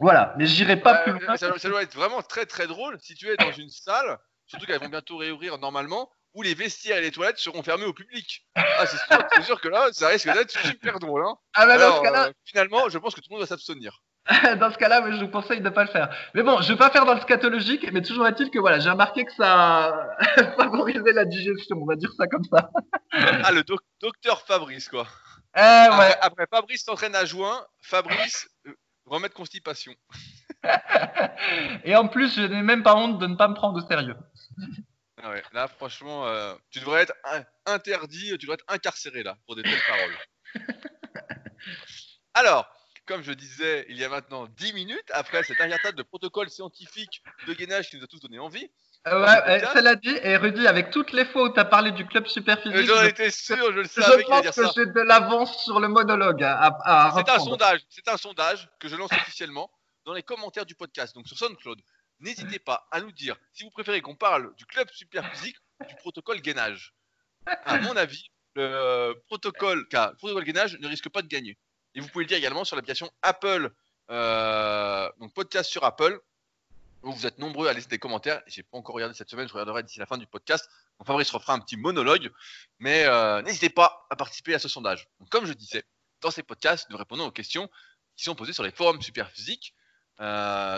Voilà, mais j'irai pas plus loin. Ça doit être vraiment très très drôle si tu es dans une salle. Surtout qu'elles vont bientôt réouvrir normalement, où les vestiaires et les toilettes seront fermés au public. Ah, c'est sûr que là, ça risque d'être super drôle. Hein. Ah, bah, alors, dans ce cas-là... finalement, je pense que tout le monde va s'abstenir. Dans ce cas-là, je vous conseille de ne pas le faire. Mais bon, je ne vais pas faire dans le scatologique, mais toujours est-il que voilà, j'ai remarqué que ça favorisait la digestion, on va dire ça comme ça. Ah, le docteur Fabrice, quoi. Ouais. Après, Fabrice s'entraîne à juin, Fabrice remettre constipation. Et en plus, je n'ai même pas honte de ne pas me prendre au sérieux. Ah ouais, là, franchement, tu devrais être interdit, tu devrais être incarcéré là pour des telles paroles. Alors, comme je disais, il y a maintenant 10 minutes, après cette incartade de protocole scientifique de gainage qui nous a tous donné envie. Cela dit, et Rudy, avec toutes les fois où tu as parlé du club Superphysique, j'en étais sûr, je le savais qu'il allait dire ça. Je pense que j'ai de l'avance sur le monologue à c'est un sondage que je lance officiellement dans les commentaires du podcast, donc sur Soundcloud. N'hésitez pas à nous dire si vous préférez qu'on parle du club Superphysique ou du protocole gainage. À mon avis, le protocole gainage ne risque pas de gagner. Et vous pouvez le dire également sur l'application Apple, donc podcast sur Apple. Donc vous êtes nombreux à laisser des commentaires. J'ai pas encore regardé cette semaine, je regarderai d'ici la fin du podcast. Donc Fabrice refera un petit monologue, mais n'hésitez pas à participer à ce sondage. Donc, comme je disais, dans ces podcasts, nous répondons aux questions qui sont posées sur les forums Superphysique.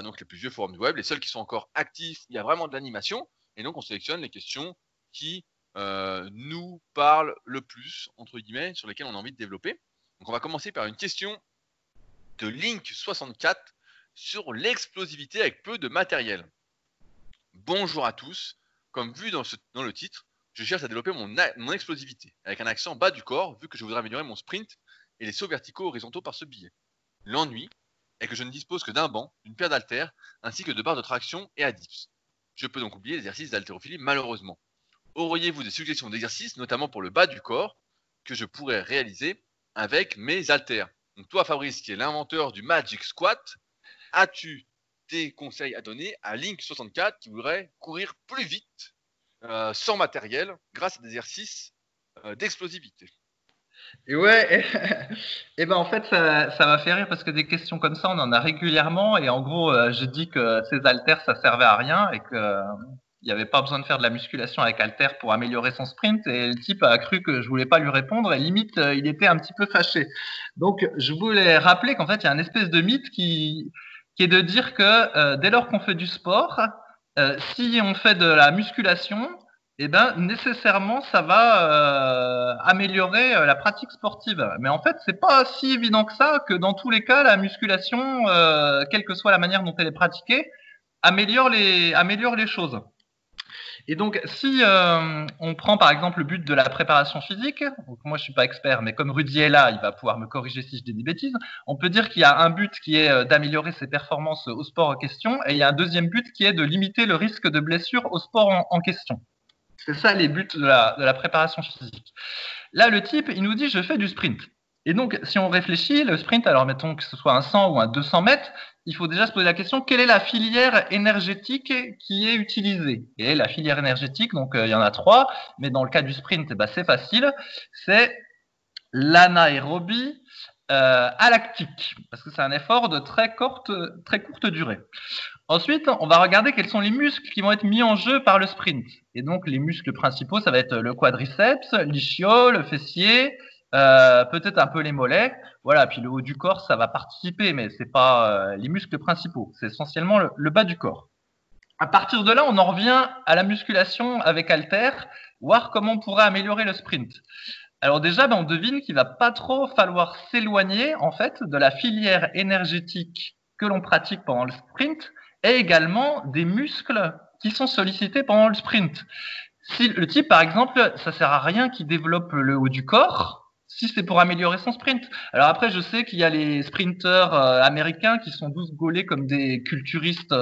donc les plus vieux forums du web, les seuls qui sont encore actifs, il y a vraiment de l'animation, et donc on sélectionne les questions qui nous parlent le plus, entre guillemets, sur lesquelles on a envie de développer. Donc on va commencer par une question de Link64 sur l'explosivité avec peu de matériel. Bonjour à tous, comme vu dans le titre, je cherche à développer mon explosivité, avec un accent bas du corps, vu que je voudrais améliorer mon sprint et les sauts verticaux horizontaux par ce biais. L'ennui est que je ne dispose que d'un banc, d'une paire d'haltères, ainsi que de barres de traction et adips. Je peux donc oublier l'exercice d'haltérophilie malheureusement. Auriez-vous des suggestions d'exercices, notamment pour le bas du corps, que je pourrais réaliser avec mes haltères? Donc toi Fabrice, qui est l'inventeur du Magic Squat, as-tu des conseils à donner à Link64 qui voudrait courir plus vite sans matériel, grâce à des exercices d'explosivité? Et ouais, et ben en fait, ça m'a fait rire parce que des questions comme ça, on en a régulièrement. Et en gros, j'ai dit que ces haltères, ça servait à rien et qu'il n'y avait pas besoin de faire de la musculation avec haltères pour améliorer son sprint. Et le type a cru que je voulais pas lui répondre. Et limite, il était un petit peu fâché. Donc, je voulais rappeler qu'en fait, il y a une espèce de mythe qui est de dire que dès lors qu'on fait du sport, si on fait de la musculation, eh ben nécessairement ça va améliorer la pratique sportive. Mais en fait, c'est pas si évident que ça, que dans tous les cas, la musculation, quelle que soit la manière dont elle est pratiquée, améliore les choses. Et donc, si on prend par exemple le but de la préparation physique, donc moi je suis pas expert, mais comme Rudy est là, il va pouvoir me corriger si je dis des bêtises, on peut dire qu'il y a un but qui est d'améliorer ses performances au sport en question, et il y a un deuxième but qui est de limiter le risque de blessure au sport en question. C'est ça les buts de la préparation physique. Là, le type, il nous dit « je fais du sprint ». Et donc, si on réfléchit, le sprint, alors mettons que ce soit un 100 ou un 200 mètres, il faut déjà se poser la question, quelle est la filière énergétique qui est utilisée? Et la filière énergétique, donc il y en a trois, mais dans le cas du sprint, eh ben, c'est facile, c'est l'anaérobie alactique, parce que c'est un effort de très courte durée. Ensuite, on va regarder quels sont les muscles qui vont être mis en jeu par le sprint. Et donc, les muscles principaux, ça va être le quadriceps, l'ischio, le fessier, peut-être un peu les mollets, voilà. Puis le haut du corps, ça va participer, mais c'est pas les muscles principaux. C'est essentiellement le bas du corps. À partir de là, on en revient à la musculation avec haltères, voir comment on pourrait améliorer le sprint. Alors déjà, ben, on devine qu'il va pas trop falloir s'éloigner en fait de la filière énergétique que l'on pratique pendant le sprint et également des muscles qui sont sollicités pendant le sprint. Si le type, par exemple, ça sert à rien qu'il développe le haut du corps, si c'est pour améliorer son sprint. Alors après, je sais qu'il y a les sprinteurs américains qui sont tous gaulés comme des culturistes,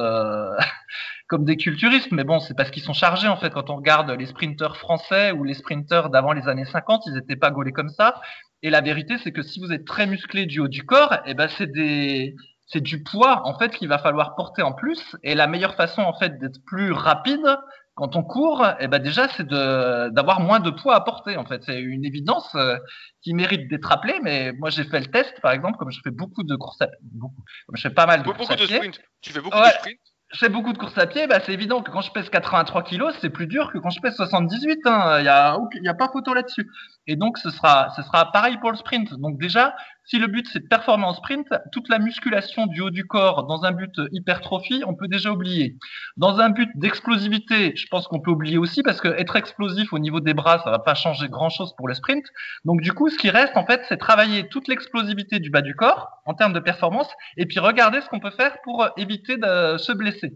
mais bon, c'est parce qu'ils sont chargés en fait. Quand on regarde les sprinteurs français ou les sprinteurs d'avant les années 50, ils n'étaient pas gaulés comme ça. Et la vérité, c'est que si vous êtes très musclé du haut du corps, eh ben c'est du poids en fait qu'il va falloir porter en plus. Et la meilleure façon en fait d'être plus rapide quand on court, eh ben déjà, c'est d'avoir moins de poids à porter. En fait, c'est une évidence qui mérite d'être rappelée. Mais moi, j'ai fait le test, par exemple, comme je fais beaucoup de courses à pied. Comme je fais pas mal de courses à pied. Tu fais beaucoup de sprints. Je fais beaucoup de courses à pied. Bah, c'est évident que quand je pèse 83 kilos, c'est plus dur que quand je pèse 78. Hein. Il y a pas photo là-dessus. Et donc, ce sera pareil pour le sprint. Donc déjà, si le but c'est de performer en sprint, toute la musculation du haut du corps dans un but hypertrophie, on peut déjà oublier. Dans un but d'explosivité, je pense qu'on peut oublier aussi parce que être explosif au niveau des bras, ça va pas changer grand-chose pour le sprint. Donc du coup, ce qui reste en fait, c'est travailler toute l'explosivité du bas du corps en termes de performance et puis regarder ce qu'on peut faire pour éviter de se blesser.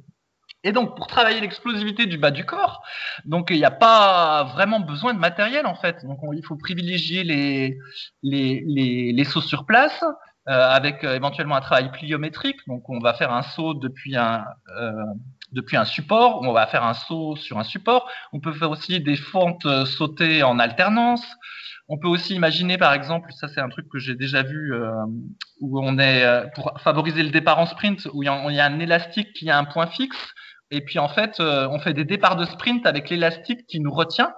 Et donc, pour travailler l'explosivité du bas du corps, donc il n'y a pas vraiment besoin de matériel en fait. Donc, il faut privilégier les sauts sur place avec éventuellement un travail pliométrique. Donc, on va faire un saut depuis un support, on va faire un saut sur un support. On peut faire aussi des fentes sautées en alternance. On peut aussi imaginer, par exemple, ça c'est un truc que j'ai déjà vu, où on est pour favoriser le départ en sprint, où il y a un élastique qui a un point fixe. Et puis, en fait, on fait des départs de sprint avec l'élastique qui nous retient.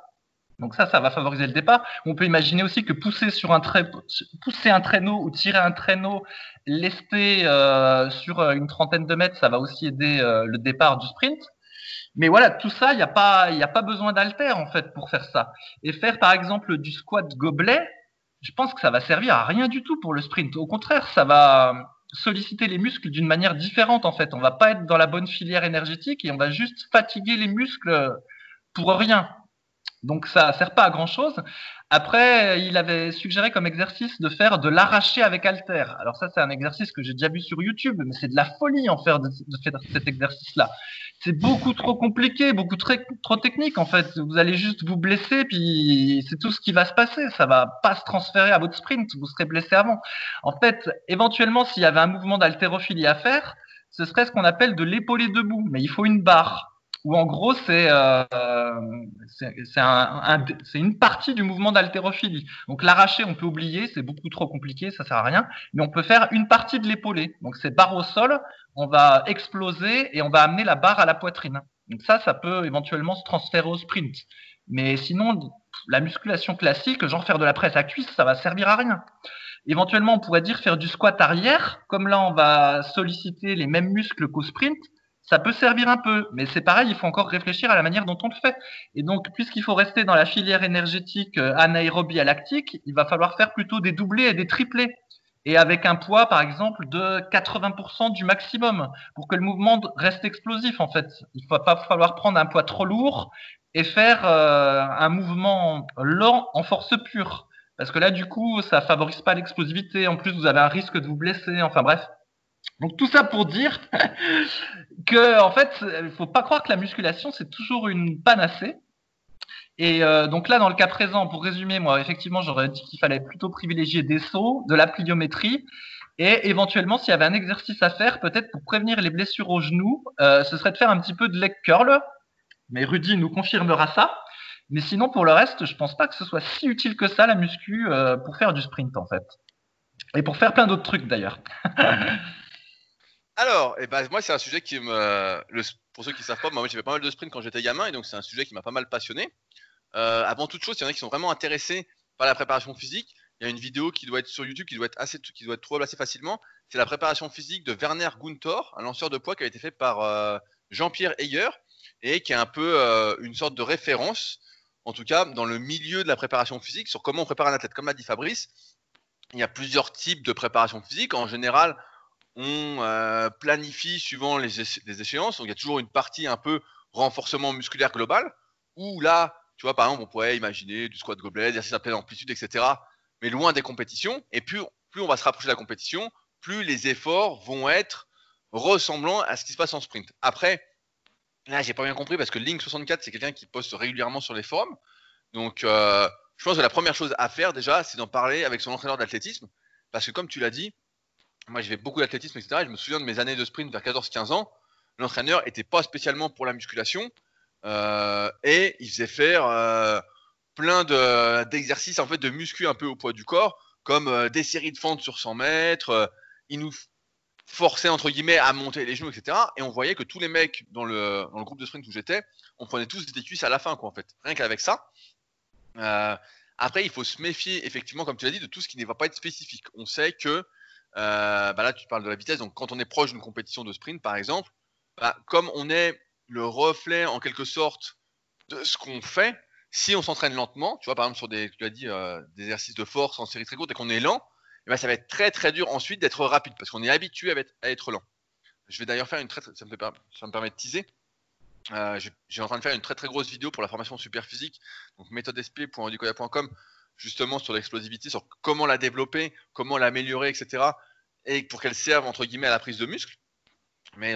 Donc ça va favoriser le départ. On peut imaginer aussi que pousser un traîneau ou tirer un traîneau lesté sur une trentaine de mètres, ça va aussi aider le départ du sprint. Mais voilà, tout ça, il n'y a pas besoin d'haltères en fait pour faire ça. Et faire par exemple du squat gobelet, je pense que ça va servir à rien du tout pour le sprint. Au contraire, ça va solliciter les muscles d'une manière différente, en fait. On va pas être dans la bonne filière énergétique et on va juste fatiguer les muscles pour rien. Donc, ça sert pas à grand-chose. Après, il avait suggéré comme exercice de faire de l'arraché avec haltère. Alors ça, c'est un exercice que j'ai déjà vu sur YouTube, mais c'est de la folie en faire de faire cet exercice-là. C'est beaucoup trop compliqué, beaucoup trop technique en fait. Vous allez juste vous blesser, puis c'est tout ce qui va se passer. Ça va pas se transférer à votre sprint, vous serez blessé avant. En fait, éventuellement, s'il y avait un mouvement d'haltérophilie à faire, ce serait ce qu'on appelle de l'épaulé debout, mais il faut une barre. Où en gros, c'est une partie du mouvement d'haltérophilie. Donc l'arraché, on peut oublier, c'est beaucoup trop compliqué, ça sert à rien. Mais on peut faire une partie de l'épaulé. Donc c'est barre au sol, on va exploser et on va amener la barre à la poitrine. Donc ça peut éventuellement se transférer au sprint. Mais sinon, la musculation classique, genre faire de la presse à cuisse, ça va servir à rien. Éventuellement, on pourrait dire faire du squat arrière. Comme là, on va solliciter les mêmes muscles qu'au sprint. Ça peut servir un peu, mais c'est pareil, il faut encore réfléchir à la manière dont on le fait. Et donc, puisqu'il faut rester dans la filière énergétique anaérobie à lactique, il va falloir faire plutôt des doublés et des triplés. Et avec un poids, par exemple, de 80% du maximum, pour que le mouvement reste explosif, en fait. Il ne va pas falloir prendre un poids trop lourd et faire un mouvement lent en force pure. Parce que là, du coup, ça favorise pas l'explosivité. En plus, vous avez un risque de vous blesser. Enfin, bref. Donc tout ça pour dire que en fait, il faut pas croire que la musculation c'est toujours une panacée. Et donc là, dans le cas présent, pour résumer, moi effectivement, j'aurais dit qu'il fallait plutôt privilégier des sauts, de la pliométrie, et éventuellement, s'il y avait un exercice à faire, peut-être pour prévenir les blessures aux genoux, ce serait de faire un petit peu de leg curl. Mais Rudy nous confirmera ça. Mais sinon, pour le reste, je pense pas que ce soit si utile que ça la muscu pour faire du sprint en fait, et pour faire plein d'autres trucs d'ailleurs. Alors, eh ben, moi, c'est un sujet qui me… Pour ceux qui ne savent pas, moi, j'ai fait pas mal de sprints quand j'étais gamin et donc c'est un sujet qui m'a pas mal passionné. Avant toute chose, il y en a qui sont vraiment intéressés par la préparation physique. Il y a une vidéo qui doit être sur YouTube, qui doit être trouvable assez facilement. C'est la préparation physique de Werner Günthor, un lanceur de poids qui a été fait par Jean-Pierre Heyer et qui est un peu une sorte de référence, en tout cas dans le milieu de la préparation physique, sur comment on prépare un athlète. Comme l'a dit Fabrice, il y a plusieurs types de préparation physique. En général, on planifie suivant les échéances. Donc, il y a toujours une partie un peu renforcement musculaire global où là, tu vois, par exemple, on pourrait imaginer du squat gobelet, exercice à pleine amplitude, etc. Mais loin des compétitions. Et plus on va se rapprocher de la compétition, plus les efforts vont être ressemblants à ce qui se passe en sprint. Après, là, j'ai pas bien compris parce que Link64, c'est quelqu'un qui poste régulièrement sur les forums. Donc, je pense que la première chose à faire déjà, c'est d'en parler avec son entraîneur d'athlétisme parce que comme tu l'as dit, moi, j'ai fait beaucoup d'athlétisme, etc. Et je me souviens de mes années de sprint vers 14-15 ans. L'entraîneur n'était pas spécialement pour la musculation et il faisait faire plein d'exercices en fait, de muscu un peu au poids du corps, comme des séries de fentes sur 100 mètres. Il nous forçait, entre guillemets, à monter les genoux, etc. Et on voyait que tous les mecs dans le groupe de sprint où j'étais, on prenait tous des cuisses à la fin, quoi, en fait. Rien qu'avec ça. Après, il faut se méfier, effectivement, comme tu l'as dit, de tout ce qui ne va pas être spécifique. On sait que bah là tu parles de la vitesse, donc quand on est proche d'une compétition de sprint par exemple, bah, comme on est le reflet en quelque sorte de ce qu'on fait, si on s'entraîne lentement, tu vois par exemple sur tu l'as dit, des exercices de force en série très courte et qu'on est lent, et bah, ça va être très très dur ensuite d'être rapide parce qu'on est habitué à être lent. Je vais d'ailleurs faire une ça me permet de teaser, j'ai en train de faire une très très grosse vidéo pour la formation Superphysique, donc méthodesp.rudycoya.com, justement sur l'explosivité, sur comment la développer, comment l'améliorer, etc. Et pour qu'elle serve, entre guillemets, à la prise de muscle. Mais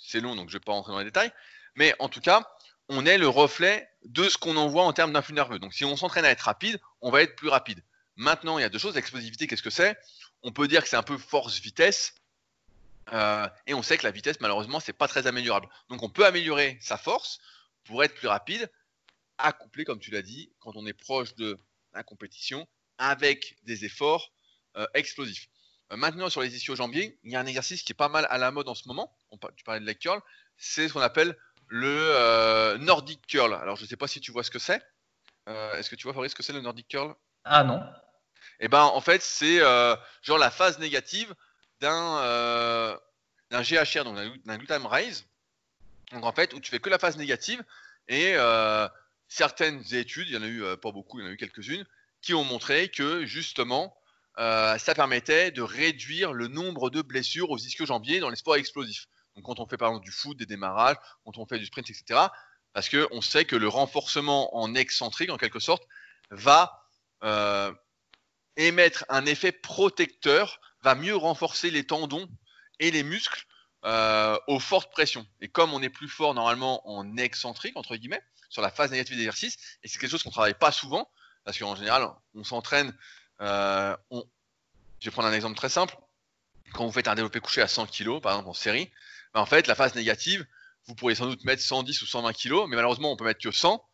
c'est long, donc je ne vais pas rentrer dans les détails. Mais en tout cas, on est le reflet de ce qu'on envoie en termes d'influx nerveux. Donc si on s'entraîne à être rapide, on va être plus rapide. Maintenant, il y a deux choses. L'explosivité, qu'est-ce que c'est? On peut dire que c'est un peu force-vitesse. Et on sait que la vitesse, malheureusement, ce n'est pas très améliorable. Donc on peut améliorer sa force pour être plus rapide, accouplé, comme tu l'as dit, quand on est proche de la compétition avec des efforts explosifs. Maintenant, sur les ischio-jambiers, il y a un exercice qui est pas mal à la mode en ce moment. Tu parlais de leg curl, c'est ce qu'on appelle le Nordic curl. Alors, je ne sais pas si tu vois ce que c'est. Est-ce que tu vois, Fabrice, ce que c'est le Nordic curl? Ah non. Eh ben, en fait, c'est genre la phase négative d'un GHR, donc d'un glutame raise. Donc, en fait, où tu fais que la phase négative et certaines études, il y en a eu pas beaucoup, il y en a eu quelques-unes, qui ont montré que justement, ça permettait de réduire le nombre de blessures aux ischio-jambiers dans les sports explosifs. Donc quand on fait par exemple du foot, des démarrages, quand on fait du sprint, etc. Parce qu'on sait que le renforcement en excentrique, en quelque sorte, va émettre un effet protecteur, va mieux renforcer les tendons et les muscles aux fortes pressions. Et comme on est plus fort normalement en excentrique, entre guillemets, sur la phase négative d'exercice, et c'est quelque chose qu'on ne travaille pas souvent, parce qu'en général, on s'entraîne... Je vais prendre un exemple très simple. Quand vous faites un développé couché à 100 kg, par exemple en série, ben en fait, la phase négative, vous pourriez sans doute mettre 110 ou 120 kg, mais malheureusement, on peut mettre que 100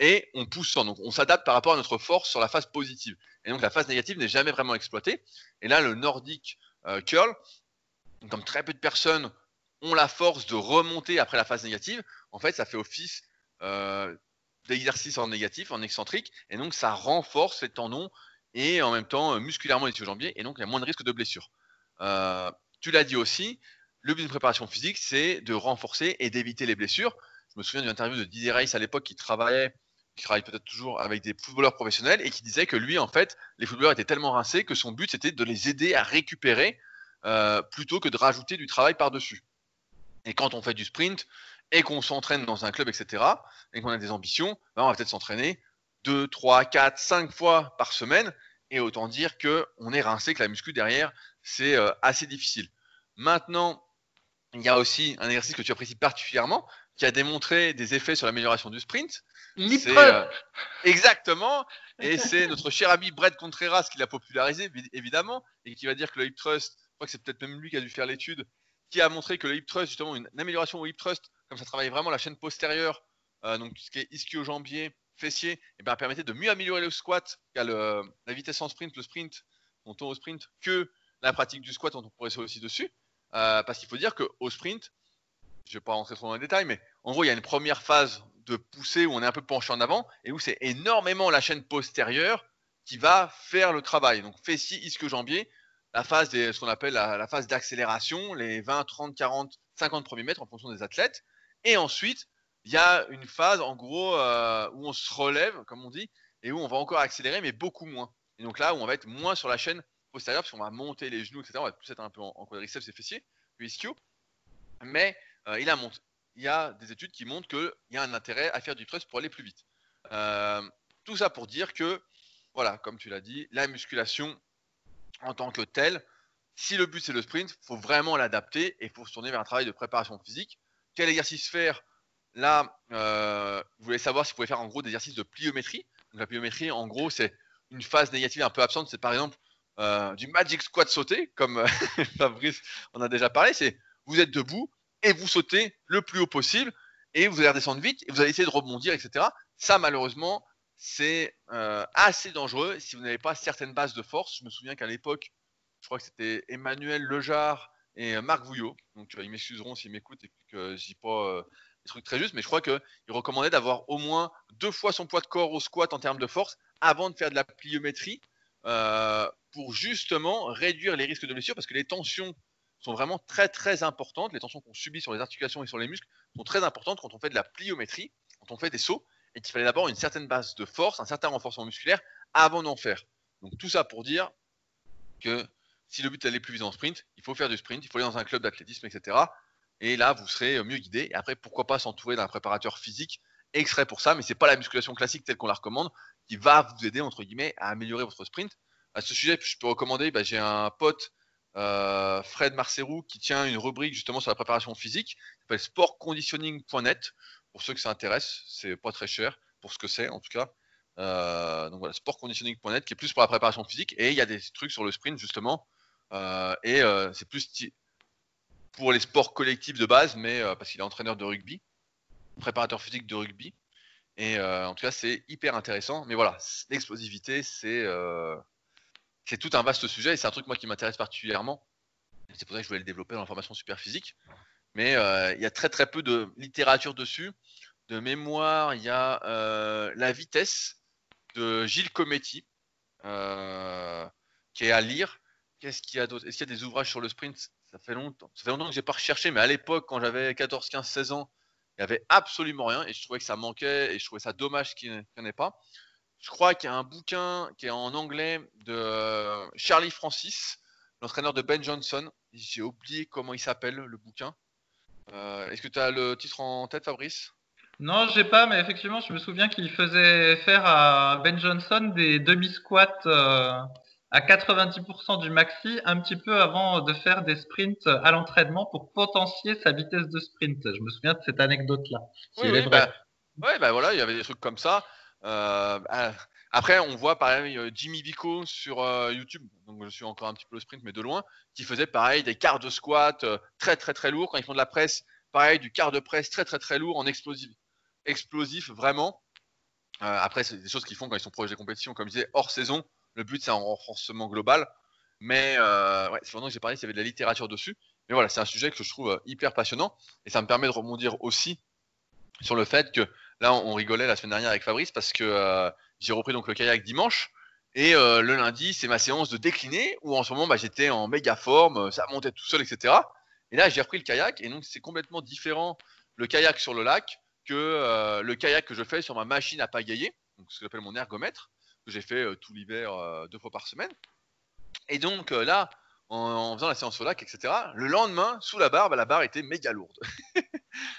et on pousse 100. Donc, on s'adapte par rapport à notre force sur la phase positive. Et donc, la phase négative n'est jamais vraiment exploitée. Et là, le Nordic curl, comme très peu de personnes ont la force de remonter après la phase négative, en fait, ça fait office d'exercice en négatif, en excentrique, et donc ça renforce les tendons et en même temps musculairement les ischio-jambiers, et donc il y a moins de risque de blessure. Tu l'as dit aussi, le but d'une préparation physique, c'est de renforcer et d'éviter les blessures. Je me souviens d'une interview de Didier Reiss à l'époque qui travaille peut-être toujours avec des footballeurs professionnels et qui disait que lui, en fait, les footballeurs étaient tellement rincés que son but, c'était de les aider à récupérer plutôt que de rajouter du travail par-dessus. Et quand on fait du sprint et qu'on s'entraîne dans un club, etc., et qu'on a des ambitions, ben on va peut-être s'entraîner 2, 3, 4, 5 fois par semaine, et autant dire qu'on est rincé, que la muscu derrière, c'est assez difficile. Maintenant, il y a aussi un exercice que tu apprécies particulièrement, qui a démontré des effets sur l'amélioration du sprint. L'épreuve. Exactement, et c'est notre cher ami Brett Contreras qui l'a popularisé, évidemment, et qui va dire que le hip thrust, je crois que c'est peut-être même lui qui a dû faire l'étude, qui a montré que le hip thrust, justement, une amélioration au hip thrust, comme ça travaille vraiment la chaîne postérieure, donc tout ce qui est ischio-jambier, fessier, et ben, permettait de mieux améliorer le squat, car la vitesse en sprint, le sprint, on tourne au sprint, que la pratique du squat, on progressait aussi dessus. Parce qu'il faut dire qu'au sprint, je ne vais pas rentrer trop dans les détails, mais en gros, il y a une première phase de poussée où on est un peu penché en avant et où c'est énormément la chaîne postérieure qui va faire le travail. Donc fessier, ischio-jambier, la phase ce qu'on appelle la phase d'accélération, les 20, 30, 40, 50 premiers mètres en fonction des athlètes. Et ensuite, il y a une phase en gros où on se relève, comme on dit, et où on va encore accélérer, mais beaucoup moins. Et donc là, où on va être moins sur la chaîne postérieure, parce qu'on va monter les genoux, etc. On va plus être un peu en quadriceps et fessiers, puis ischio. Mais il y a des études qui montrent qu'il y a un intérêt à faire du thrust pour aller plus vite. Tout ça pour dire que, voilà, comme tu l'as dit, la musculation en tant que telle, si le but c'est le sprint, il faut vraiment l'adapter et il faut se tourner vers un travail de préparation physique. Quel exercice faire ? Là, vous voulez savoir si vous pouvez faire en gros des exercices de pliométrie. Donc, la pliométrie, en gros, c'est une phase négative un peu absente. C'est par exemple du Magic Squat sauté, comme Fabrice en a déjà parlé. C'est vous êtes debout et vous sautez le plus haut possible et vous allez redescendre vite et vous allez essayer de rebondir, etc. Ça, malheureusement, c'est assez dangereux si vous n'avez pas certaines bases de force. Je me souviens qu'à l'époque, je crois que c'était Emmanuel Lejarre et Marc Vouillot. Donc, ils m'excuseront s'ils m'écoutent et que je dis pas... des trucs très justes, mais je crois qu'il recommandait d'avoir au moins 2 fois son poids de corps au squat en termes de force avant de faire de la pliométrie pour justement réduire les risques de blessure, parce que les tensions sont vraiment très très importantes, les tensions qu'on subit sur les articulations et sur les muscles sont très importantes quand on fait de la pliométrie, quand on fait des sauts, et qu'il fallait d'abord une certaine base de force, un certain renforcement musculaire avant d'en faire. Donc tout ça pour dire que si le but est d'aller plus vite en sprint, il faut faire du sprint, il faut aller dans un club d'athlétisme, etc. Et là, vous serez mieux guidé. Et après, pourquoi pas s'entourer d'un préparateur physique extrait pour ça. Mais ce n'est pas la musculation classique telle qu'on la recommande qui va vous aider, entre guillemets, à améliorer votre sprint. À ce sujet, je peux recommander, j'ai un pote, Fred Marcerou, qui tient une rubrique justement sur la préparation physique, qui s'appelle sportconditioning.net. Pour ceux que ça intéresse, c'est pas très cher pour ce que c'est, en tout cas. Donc voilà, sportconditioning.net, qui est plus pour la préparation physique. Et il y a des trucs sur le sprint, justement. C'est plus... pour les sports collectifs de base, mais parce qu'il est entraîneur de rugby, préparateur physique de rugby. Et en tout cas, c'est hyper intéressant. Mais voilà, l'explosivité, c'est tout un vaste sujet. Et c'est un truc, moi, qui m'intéresse particulièrement. C'est pour ça que je voulais le développer dans la formation superphysique. Mais il y a très, très peu de littérature dessus. De mémoire, il y a La vitesse de Gilles Cometti, qui est à lire. Qu'est-ce qu'il y a d'autre ? Est-ce qu'il y a des ouvrages sur le sprint ? Ça fait longtemps que je n'ai pas recherché, mais à l'époque, quand j'avais 14, 15, 16 ans, il n'y avait absolument rien et je trouvais que ça manquait et je trouvais ça dommage qu'il n'y en ait pas. je crois qu'il y a un bouquin qui est en anglais de Charlie Francis, l'entraîneur de Ben Johnson. J'ai oublié comment il s'appelle, le bouquin. Est-ce que tu as le titre en tête, Fabrice ? Non, je n'ai pas, mais effectivement, je me souviens qu'il faisait faire à Ben Johnson des demi-squats à 90% du maxi, un petit peu avant de faire des sprints à l'entraînement pour potentier sa vitesse de sprint. Je me souviens de cette anecdote-là. Oui, voilà, il y avait des trucs comme ça. Après, on voit par exemple Jimmy Vico sur YouTube, donc je suis encore un petit peu le sprint, mais de loin, qui faisait pareil des quarts de squat très très très lourds. Quand ils font de la presse, pareil, du quart de presse très très très lourd en explosif. Explosif, vraiment. Après, c'est des choses qu'ils font quand ils sont proches des compétitions, comme je disais, hors saison. Le but, c'est un renforcement global. Mais c'est pendant que j'ai parlé s'il y avait de la littérature dessus. Mais voilà, c'est un sujet que je trouve hyper passionnant et ça me permet de rebondir aussi sur le fait que là, on rigolait la semaine dernière avec Fabrice parce que j'ai repris donc le kayak dimanche et le lundi, c'est ma séance de décliné où en ce moment, j'étais en méga forme, ça montait tout seul, etc. Et là, j'ai repris le kayak et donc c'est complètement différent le kayak sur le lac que le kayak que je fais sur ma machine à pagayer, donc ce que j'appelle mon ergomètre, que j'ai fait tout l'hiver 2 fois par semaine. Et donc là, en faisant la séance au lac, etc., le lendemain, sous la barre était méga lourde.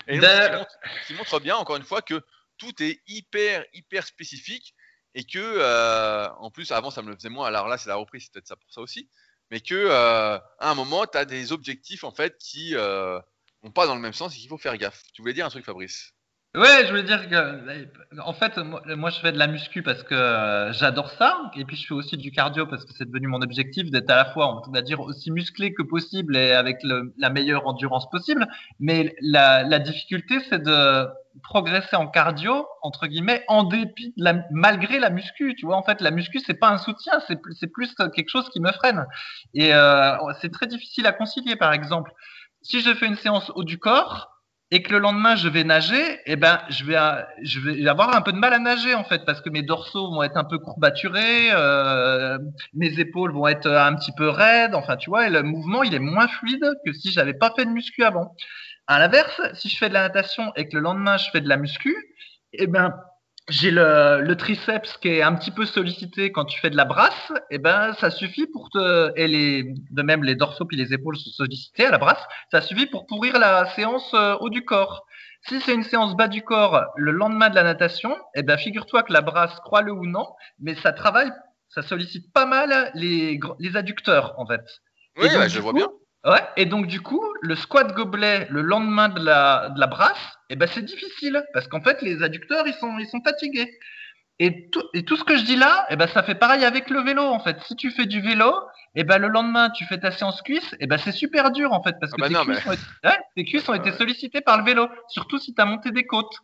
Et donc, ce qui montre bien, encore une fois, que tout est hyper, hyper spécifique et que, en plus, avant, ça me le faisait moins, alors là, c'est la reprise, c'est peut-être ça pour ça aussi, mais que à un moment, tu as des objectifs en fait, qui vont pas dans le même sens et qu'il faut faire gaffe. Tu voulais dire un truc, Fabrice ? Ouais, je voulais dire que, en fait, moi je fais de la muscu parce que j'adore ça, et puis je fais aussi du cardio parce que c'est devenu mon objectif d'être à la fois, on va dire, aussi musclé que possible et avec la meilleure endurance possible. Mais la difficulté, c'est de progresser en cardio, entre guillemets, en dépit, malgré la muscu. Tu vois, en fait, la muscu, c'est pas un soutien, c'est plus quelque chose qui me freine. Et c'est très difficile à concilier, par exemple. Si je fais une séance haut du corps, et que le lendemain je vais nager, eh ben je vais avoir un peu de mal à nager en fait parce que mes dorsaux vont être un peu courbaturés, mes épaules vont être un petit peu raides, enfin tu vois, et le mouvement il est moins fluide que si j'avais pas fait de muscu avant. À l'inverse, si je fais de la natation et que le lendemain je fais de la muscu, eh ben j'ai le triceps qui est un petit peu sollicité quand tu fais de la brasse, et ben ça suffit pour de même les dorsaux puis les épaules sont sollicités à la brasse, ça suffit pour pourrir la séance haut du corps. Si c'est une séance bas du corps le lendemain de la natation, et ben figure-toi que la brasse, crois-le ou non, mais ça sollicite pas mal les adducteurs en fait. Oui, donc, je vois bien. Ouais, et donc du coup, le squat gobelet le lendemain de la brasse, eh ben c'est difficile parce qu'en fait les adducteurs ils sont fatigués. Et tout ce que je dis là, eh ben ça fait pareil avec le vélo en fait. Si tu fais du vélo, eh ben le lendemain tu fais ta séance cuisse, eh ben c'est super dur en fait parce que tes cuisses ont été sollicitées par le vélo, surtout si tu as monté des côtes.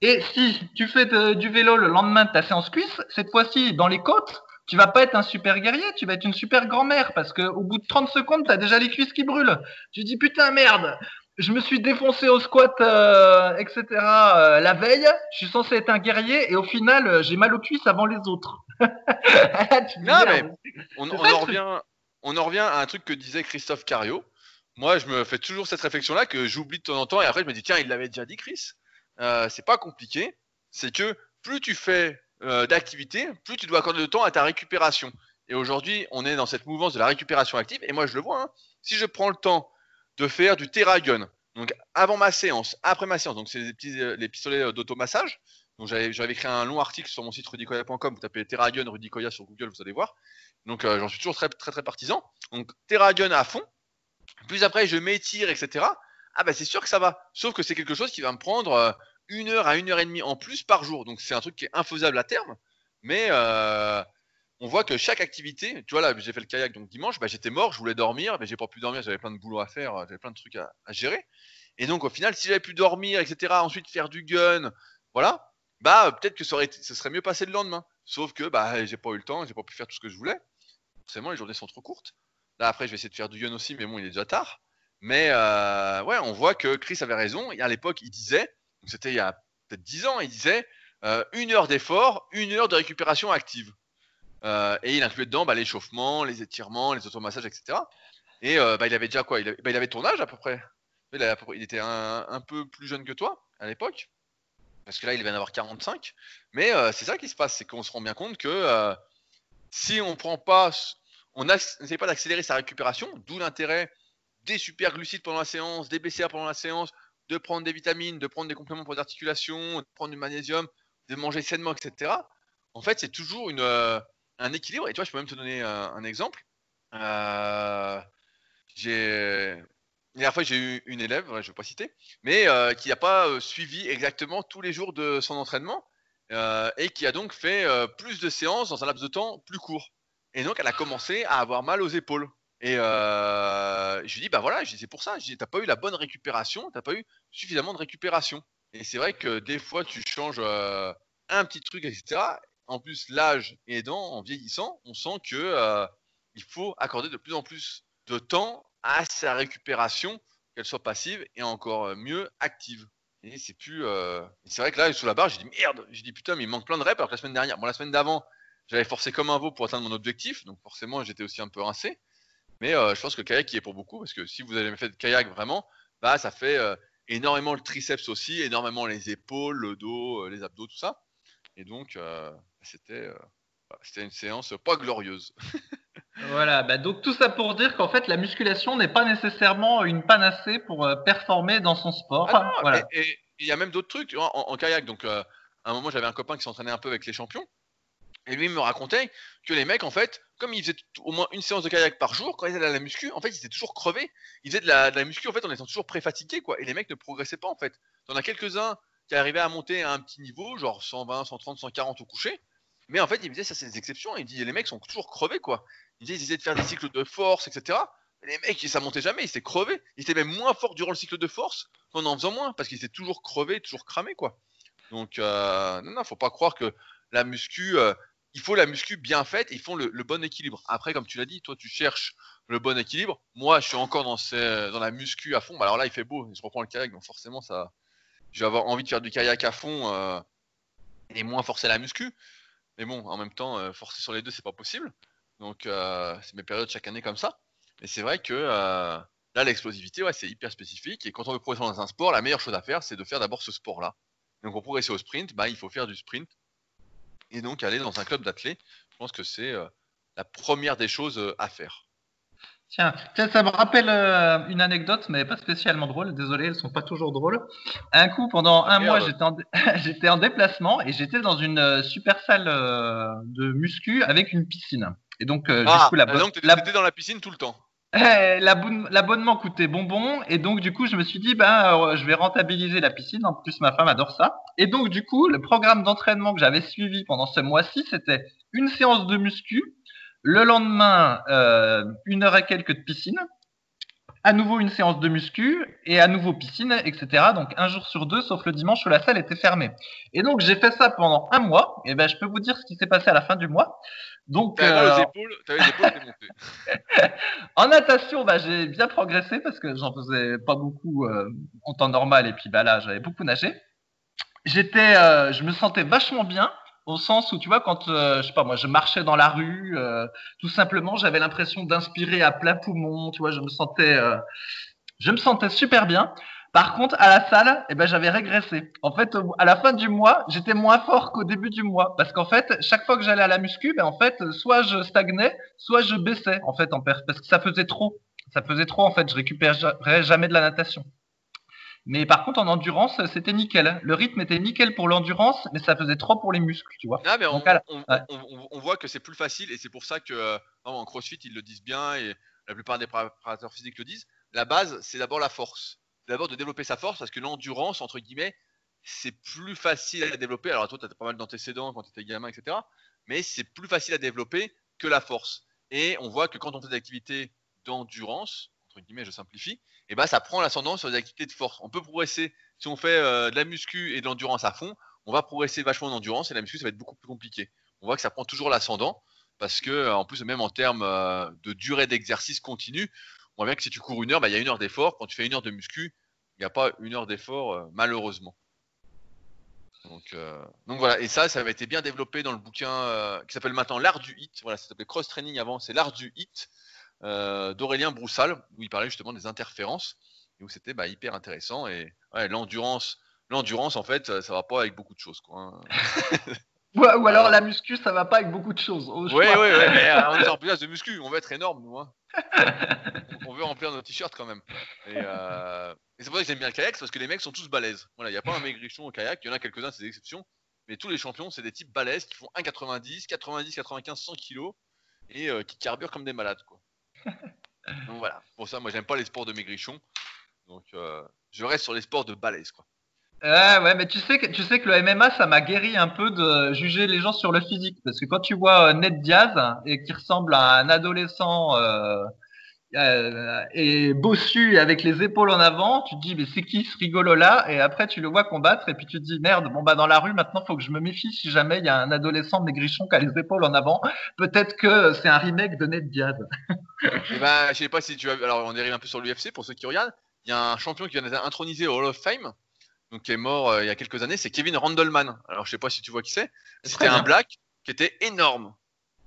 Et si tu fais du vélo le lendemain de ta séance cuisse, cette fois-ci dans les côtes, tu vas pas être un super guerrier, tu vas être une super grand-mère parce que au bout de 30 secondes, tu as déjà les cuisses qui brûlent. Tu te dis putain merde, je me suis défoncé au squat, etc. La veille, je suis censé être un guerrier et au final, j'ai mal aux cuisses avant les autres. on en revient à un truc que disait Christophe Cariou. Moi, je me fais toujours cette réflexion-là que j'oublie de temps en temps et après je me dis tiens, il l'avait déjà dit Chris. C'est pas compliqué, c'est que plus tu fais d'activité, plus tu dois accorder de temps à ta récupération. Et aujourd'hui, on est dans cette mouvance de la récupération active. Et moi, je le vois. Si je prends le temps de faire du Theragun, donc avant ma séance, après ma séance, donc c'est les pistolets d'automassage. Donc j'avais écrit un long article sur mon site rudycoya.com. Vous tapez Theragun, rudycoya sur Google, vous allez voir. Donc j'en suis toujours très très très partisan. Donc Theragun à fond. Puis après, je m'étire, etc. C'est sûr que ça va. Sauf que c'est quelque chose qui va me prendre 1 heure à 1 heure et demie en plus par jour. Donc, c'est un truc qui est infaisable à terme. Mais on voit que chaque activité, tu vois, là, j'ai fait le kayak donc dimanche, j'étais mort, je voulais dormir, mais j'ai pas pu dormir, j'avais plein de boulot à faire, j'avais plein de trucs à gérer. Et donc, au final, si j'avais pu dormir, etc., ensuite faire du gun, voilà, peut-être que ça serait mieux passé le lendemain. Sauf que j'ai pas eu le temps, j'ai pas pu faire tout ce que je voulais. Forcément, les journées sont trop courtes. Là, après, je vais essayer de faire du gun aussi, mais bon, il est déjà tard. Mais on voit que Chris avait raison. Et à l'époque, il disait. C'était il y a peut-être 10 ans, il disait 1 heure d'effort, 1 heure de récupération active. Et il incluait dedans l'échauffement, les étirements, les automassages, etc. Et il avait déjà quoi ? Il avait ton âge à peu près. Il était un peu plus jeune que toi à l'époque. parce que là, il vient d'avoir 45. Mais c'est ça qui se passe, c'est qu'on se rend bien compte que si on prend pas, on n'essaie pas d'accélérer sa récupération, d'où l'intérêt des superglucides pendant la séance, des BCA pendant la séance, de prendre des vitamines, de prendre des compléments pour les articulations, de prendre du magnésium, de manger sainement, etc. En fait, c'est toujours un équilibre. Et tu vois, je peux même te donner un exemple. La dernière fois, j'ai eu une élève, je ne vais pas citer, mais qui n'a pas suivi exactement tous les jours de son entraînement et qui a donc fait plus de séances dans un laps de temps plus court. Et donc, elle a commencé à avoir mal aux épaules. Et je lui dis, bah voilà, c'est pour ça. Je dis, t'as pas eu la bonne récupération, t'as pas eu suffisamment de récupération. Et c'est vrai que des fois, tu changes un petit truc, etc. En plus, l'âge aidant, en vieillissant, on sent que il faut accorder de plus en plus de temps à sa récupération, qu'elle soit passive et encore mieux active. Et c'est plus. C'est vrai que là, sous la barre, j'ai dit merde, j'ai dit putain, mais il manque plein de reps. Alors que la semaine dernière, bon, la semaine d'avant, j'avais forcé comme un veau pour atteindre mon objectif, donc forcément, j'étais aussi un peu rincé. Mais je pense que le kayak y est pour beaucoup, parce que si vous avez jamais fait de kayak vraiment, bah ça fait énormément le triceps aussi, énormément les épaules, le dos, les abdos, tout ça. Et donc, c'était une séance pas glorieuse. Voilà, bah donc tout ça pour dire qu'en fait la musculation n'est pas nécessairement une panacée pour performer dans son sport. Ah non, voilà. Et il y a même d'autres trucs en kayak. Donc à un moment j'avais un copain qui s'entraînait un peu avec les champions et lui il me racontait que les mecs en fait, comme ils faisaient au moins une séance de kayak par jour, quand ils allaient à la muscu, en fait ils étaient toujours crevés. Ils faisaient de la muscu en fait en étant toujours préfatigués quoi. Et les mecs ne progressaient pas en fait. T'en as quelques-uns qui arrivaient à monter à un petit niveau, genre 120, 130, 140 au coucher. Mais en fait, il me disait, ça c'est des exceptions. Il me disait, les mecs sont toujours crevés quoi. Il me disait, ils essayaient de faire des cycles de force, etc. Mais les mecs, ça montait jamais, ils étaient crevés. Ils étaient même moins forts durant le cycle de force qu'en en faisant moins, parce qu'ils étaient toujours crevés, toujours cramés quoi. Donc, non, faut pas croire que la muscu, il faut la muscu bien faite, et ils font le bon équilibre. Après, comme tu l'as dit, toi tu cherches le bon équilibre. Moi, je suis encore dans la muscu à fond. Bah, alors là, il fait beau, je reprends le kayak, donc forcément, ça, je vais avoir envie de faire du kayak à fond et moins forcer la muscu. Mais bon, en même temps, forcer sur les deux, c'est pas possible. Donc, c'est mes périodes chaque année comme ça. Mais c'est vrai que là, l'explosivité, ouais, c'est hyper spécifique. Et quand on veut progresser dans un sport, la meilleure chose à faire, c'est de faire d'abord ce sport-là. Donc, pour progresser au sprint, bah, il faut faire du sprint. Et donc, aller dans un club d'athlètes, je pense que c'est la première des choses à faire. Tiens, ça me rappelle une anecdote, mais pas spécialement drôle. Désolé, elles ne sont pas toujours drôles. Un coup, pendant un mois, j'étais en déplacement et j'étais dans une super salle de muscu avec une piscine. Et donc, du coup, t'étais dans la piscine tout le temps. L'abonnement coûtait bonbon. Et donc, du coup, je me suis dit, je vais rentabiliser la piscine. En plus, ma femme adore ça. Et donc, du coup, le programme d'entraînement que j'avais suivi pendant ce mois-ci, c'était une séance de muscu. Le lendemain, 1 heure et quelques de piscine, à nouveau une séance de muscu et à nouveau piscine, etc. Donc, 1 jour sur 2, sauf le dimanche où la salle était fermée. Et donc, j'ai fait ça pendant 1 mois. Et ben, je peux vous dire ce qui s'est passé à la fin du mois. Donc, t'avais les épaules démontées. En natation, j'ai bien progressé parce que j'en faisais pas beaucoup en temps normal. Et puis, là, j'avais beaucoup nagé. Je me sentais vachement bien. Au sens où, tu vois, quand je marchais dans la rue, tout simplement, j'avais l'impression d'inspirer à plein poumon. Tu vois, je me sentais super bien. Par contre, à la salle, j'avais régressé. En fait, à la fin du mois, j'étais moins fort qu'au début du mois, parce qu'en fait, chaque fois que j'allais à la muscu, en fait, soit je stagnais, soit je baissais, en fait, parce que ça faisait trop. Ça faisait trop, en fait. Je récupérais jamais de la natation. Mais par contre, en endurance, c'était nickel. Le rythme était nickel pour l'endurance, mais ça faisait trop pour les muscles, tu vois. Ah, mais on voit que c'est plus facile et c'est pour ça que en CrossFit, ils le disent bien et la plupart des préparateurs physiques le disent. La base, c'est d'abord la force. D'abord de développer sa force parce que l'endurance, entre guillemets, c'est plus facile à développer. Alors toi, tu as pas mal d'antécédents quand tu étais gamin, etc. Mais c'est plus facile à développer que la force. Et on voit que quand on fait des activités d'endurance, entre guillemets, je simplifie, et ça prend l'ascendant sur les activités de force. On peut progresser. Si on fait de la muscu et de l'endurance à fond, on va progresser vachement en endurance et la muscu, ça va être beaucoup plus compliqué. On voit que ça prend toujours l'ascendant parce que, en plus, même en termes de durée d'exercice continu, on voit bien que si tu cours 1 heure, il y a 1 heure d'effort. Quand tu fais 1 heure de muscu, il n'y a pas 1 heure d'effort, malheureusement. Donc voilà, et ça avait été bien développé dans le bouquin qui s'appelle maintenant L'Art du HIIT. Voilà, ça s'appelait Cross Training avant, c'est L'Art du HIIT. D'Aurélien Broussal, où il parlait justement des interférences et où c'était hyper intéressant. Et ouais, l'endurance l'endurance, en fait, ça va pas avec beaucoup de choses, quoi. Ou alors la muscu, ça va pas avec beaucoup de choses. Oui, oui, oui. Mais on est en place de muscu, on veut être énorme, nous. Hein. On veut remplir nos t-shirts quand même. Et c'est pour ça que j'aime bien le kayak, parce que les mecs sont tous balèzes. Voilà, il n'y a pas un maigrichon au kayak, il y en a quelques-uns, c'est des exceptions. Mais tous les champions, c'est des types balèzes qui font 1,90, 90, 95, 100 kilos et qui carburent comme des malades, quoi. Donc voilà, pour ça, moi, j'aime pas les sports de maigrichon. Donc je reste sur les sports de balèzes, quoi. Ouais, mais tu sais que le MMA, ça m'a guéri un peu de juger les gens sur le physique, parce que quand tu vois Nate Diaz et qui ressemble à un adolescent et bossu avec les épaules en avant, tu te dis mais c'est qui ce rigolo là, et après tu le vois combattre et puis tu te dis merde, bon bah dans la rue maintenant faut que je me méfie si jamais il y a un adolescent maigrichon qui a les épaules en avant, peut-être que c'est un remake de Nate Diaz. Et ben je sais pas si tu as, alors on dérive un peu sur l'UFC pour ceux qui regardent, il y a un champion qui vient d'être intronisé au Hall of Fame. Donc, qui est mort il y a quelques années, c'est Kevin Randleman. Alors, je sais pas si tu vois qui c'est. C'était un black qui était énorme.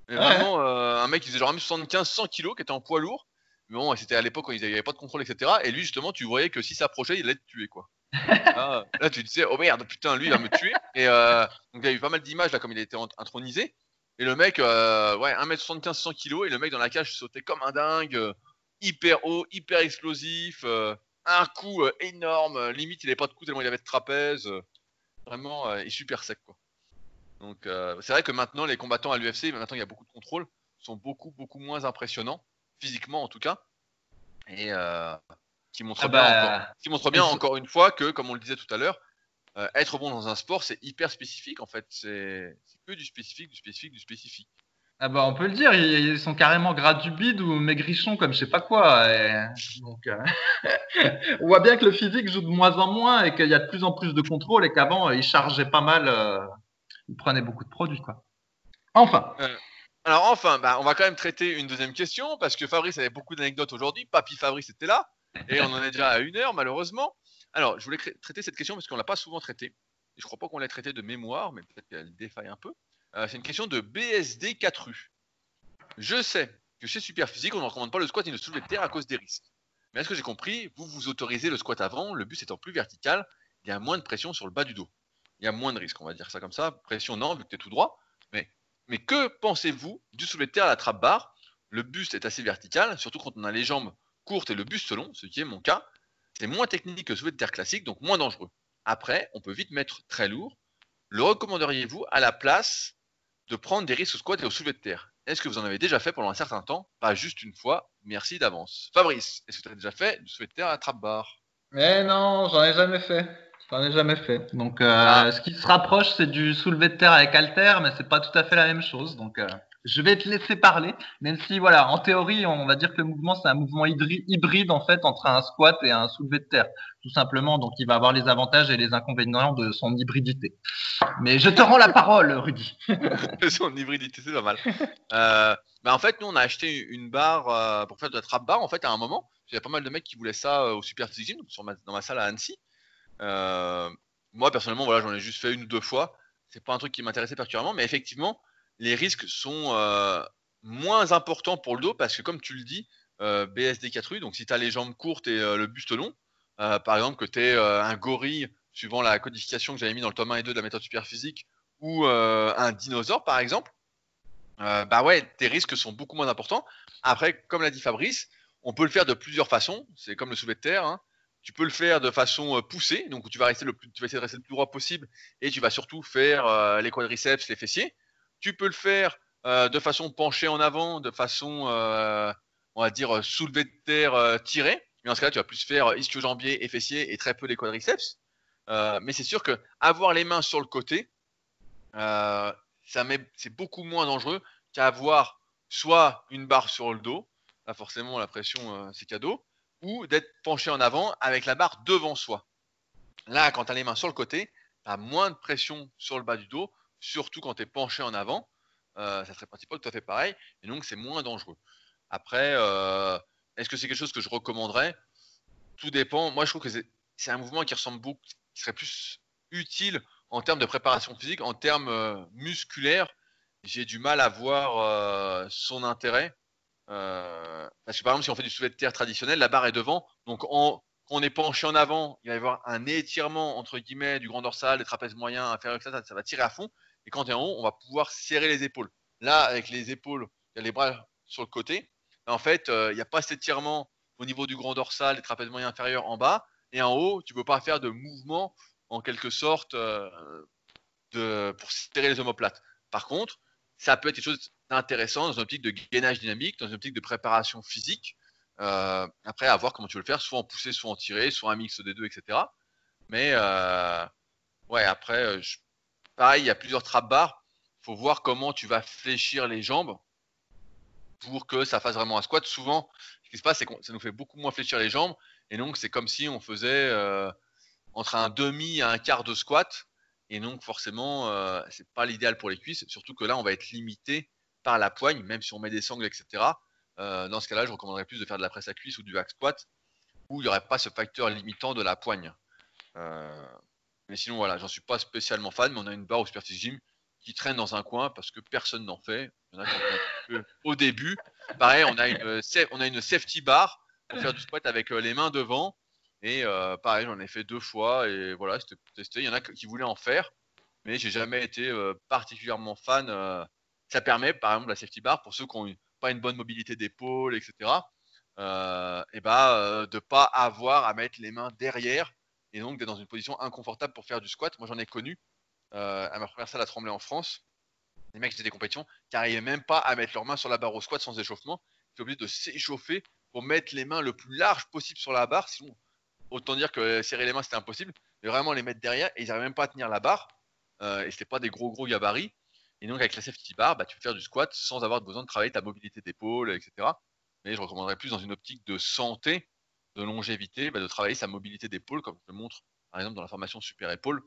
Mais vraiment, un mec qui faisait genre 1,75, 100 kilos, qui était en poids lourd. Mais bon, c'était à l'époque quand il n'y avait pas de contrôle, etc. Et lui, justement, tu voyais que s'il s'approchait, il allait te tuer, quoi. Là, tu disais, oh merde, putain, lui, il va me tuer. Et donc, il y a eu pas mal d'images, là, comme il a été intronisé. Et le mec, 1,75, 100 kilos. Et le mec, dans la cage, sautait comme un dingue, hyper haut, hyper explosif. Un coup énorme, limite il n'avait pas de coup tellement il avait de trapèze, vraiment il est super sec, quoi. Donc c'est vrai que maintenant les combattants à l'UFC, maintenant il y a beaucoup de contrôle, sont beaucoup moins impressionnants, physiquement en tout cas, et qui montrent bien encore une fois que, comme on le disait tout à l'heure, être bon dans un sport c'est hyper spécifique en fait, c'est que du spécifique. Ah bah on peut le dire, ils sont carrément gras du bide ou maigrichons comme je sais pas quoi. Donc, on voit bien que le physique joue de moins en moins et qu'il y a de plus en plus de contrôle et qu'avant ils chargeaient pas mal, ils prenaient beaucoup de produits, quoi. Enfin, on va quand même traiter une deuxième question parce que Fabrice avait beaucoup d'anecdotes aujourd'hui. Papy Fabrice était là et on en est déjà à 1 heure malheureusement. Alors je voulais traiter cette question parce qu'on l'a pas souvent traitée. Je crois pas qu'on l'ait traitée de mémoire, mais peut-être qu'elle défaille un peu. C'est une question de BSD4U. Je sais que chez Superphysique, on ne recommande pas le squat ni le soulevé de terre à cause des risques. Mais à ce que j'ai compris, vous vous autorisez le squat avant, le but étant plus vertical, il y a moins de pression sur le bas du dos. Il y a moins de risques, on va dire ça comme ça. Pression, non, vu que tu es tout droit. Mais que pensez-vous du soulevé de terre à la trappe barre? Le buste est assez vertical, surtout quand on a les jambes courtes et le buste long, ce qui est mon cas. C'est moins technique que le soulevé de terre classique, donc moins dangereux. Après, on peut vite mettre très lourd. Le recommanderiez-vous à la place de prendre des risques au squat et au soulevé de terre? Est-ce que vous en avez déjà fait pendant un certain temps? Pas juste une fois, merci d'avance. Fabrice, est-ce que tu as déjà fait du soulevé de terre à trappe-barre? Mais non, j'en ai jamais fait. Donc ce qui se rapproche, c'est du soulevé de terre avec haltère, mais c'est pas tout à fait la même chose. Donc je vais te laisser parler, même si voilà, en théorie, on va dire que le mouvement, c'est un mouvement hybride en fait entre un squat et un soulevé de terre, tout simplement. Donc il va avoir les avantages et les inconvénients de son hybridité. Mais je te rends la parole, Rudy. Son hybridité, c'est pas mal. En fait, nous, on a acheté une barre pour faire de la trap barre. En fait, à un moment, il y a pas mal de mecs qui voulaient ça au Superphysique Gym, dans ma salle à Annecy. Moi, personnellement, voilà, j'en ai juste fait 1 ou 2 fois. C'est pas un truc qui m'intéressait particulièrement, mais effectivement, les risques sont moins importants pour le dos parce que, comme tu le dis, BSD4U, donc si tu as les jambes courtes et le buste long, par exemple que tu es un gorille, suivant la codification que j'avais mis dans le tome 1 et 2 de la méthode Superphysique, ou un dinosaure par exemple, tes risques sont beaucoup moins importants. Après, comme l'a dit Fabrice, on peut le faire de plusieurs façons, c'est comme le soulevé de terre, hein. Tu peux le faire de façon poussée, donc tu vas essayer de rester le plus droit possible et tu vas surtout faire les quadriceps, les fessiers. Tu peux le faire de façon penchée en avant, de façon, on va dire, soulevée de terre tirée. Mais dans ce cas-là, tu vas plus faire ischio-jambier et fessier et très peu les quadriceps. Mais c'est sûr que avoir les mains sur le côté, c'est beaucoup moins dangereux qu'avoir soit une barre sur le dos, là forcément la pression c'est cadeau, ou d'être penché en avant avec la barre devant soi. Là, quand tu as les mains sur le côté, tu as moins de pression sur le bas du dos, surtout quand tu es penché en avant, ça serait pas tout à fait pareil, et donc c'est moins dangereux. Après, est-ce que c'est quelque chose que je recommanderais? Tout dépend. Moi, je trouve que c'est un mouvement qui ressemble beaucoup, qui serait plus utile en termes de préparation physique, en termes musculaires. J'ai du mal à voir son intérêt. Parce que par exemple, si on fait du soulevé de terre traditionnel, la barre est devant, donc en Quand on est penché en avant, il va y avoir un étirement entre guillemets du grand dorsal, des trapèzes moyens, inférieurs, etc. Ça va tirer à fond. Et quand tu es en haut, on va pouvoir serrer les épaules. Là, avec les épaules, il y a les bras sur le côté. Là, en fait, il n'y a pas cet étirement au niveau du grand dorsal, des trapèzes moyens inférieurs en bas. Et en haut, tu ne peux pas faire de mouvement en quelque sorte pour serrer les omoplates. Par contre, ça peut être quelque chose d'intéressant dans une optique de gainage dynamique, dans une optique de préparation physique. Après, à voir comment tu veux le faire, soit en poussée, soit en tirée, soit un mix des deux, etc. Mais ouais, après, pareil, il y a plusieurs trap bars. Il faut voir comment tu vas fléchir les jambes pour que ça fasse vraiment un squat. Souvent, ce qui se passe, c'est que ça nous fait beaucoup moins fléchir les jambes. Et donc, c'est comme si on faisait entre un demi et un quart de squat. Et donc, forcément, ce n'est pas l'idéal pour les cuisses. Surtout que là, on va être limité par la poigne, même si on met des sangles, etc. Dans ce cas-là, je recommanderais plus de faire de la presse à cuisse ou du hack squat, où il n'y aurait pas ce facteur limitant de la poigne. Mais sinon, voilà, j'en suis pas spécialement fan, mais on a une barre au Superphysique Gym qui traîne dans un coin parce que personne n'en fait. Il y en a au début. Pareil, on a une safety bar pour faire du squat avec les mains devant. Et pareil, j'en ai fait 2 fois et voilà, c'était pour tester. Il y en a qui voulaient en faire, mais j'ai jamais été particulièrement fan. Ça permet, par exemple, la safety bar pour ceux qui ont pas une bonne mobilité d'épaule, etc. De pas avoir à mettre les mains derrière et donc d'être dans une position inconfortable pour faire du squat. Moi, j'en ai connu à ma première salle à Tremblay en France. Les mecs qui faisaient des compétitions qui n'arrivaient même pas à mettre leurs mains sur la barre au squat sans échauffement. Ils étaient obligés de s'échauffer pour mettre les mains le plus large possible sur la barre. Sinon, autant dire que serrer les mains, c'était impossible. Mais vraiment les mettre derrière et ils n'arrivaient même pas à tenir la barre. Et ce n'était pas des gros gabarits. Et donc, avec la safety bar, bah, tu peux faire du squat sans avoir besoin de travailler ta mobilité d'épaule, etc. Mais je recommanderais plus dans une optique de santé, de longévité, bah, de travailler sa mobilité d'épaule, comme je le montre par exemple dans la formation Super Épaule,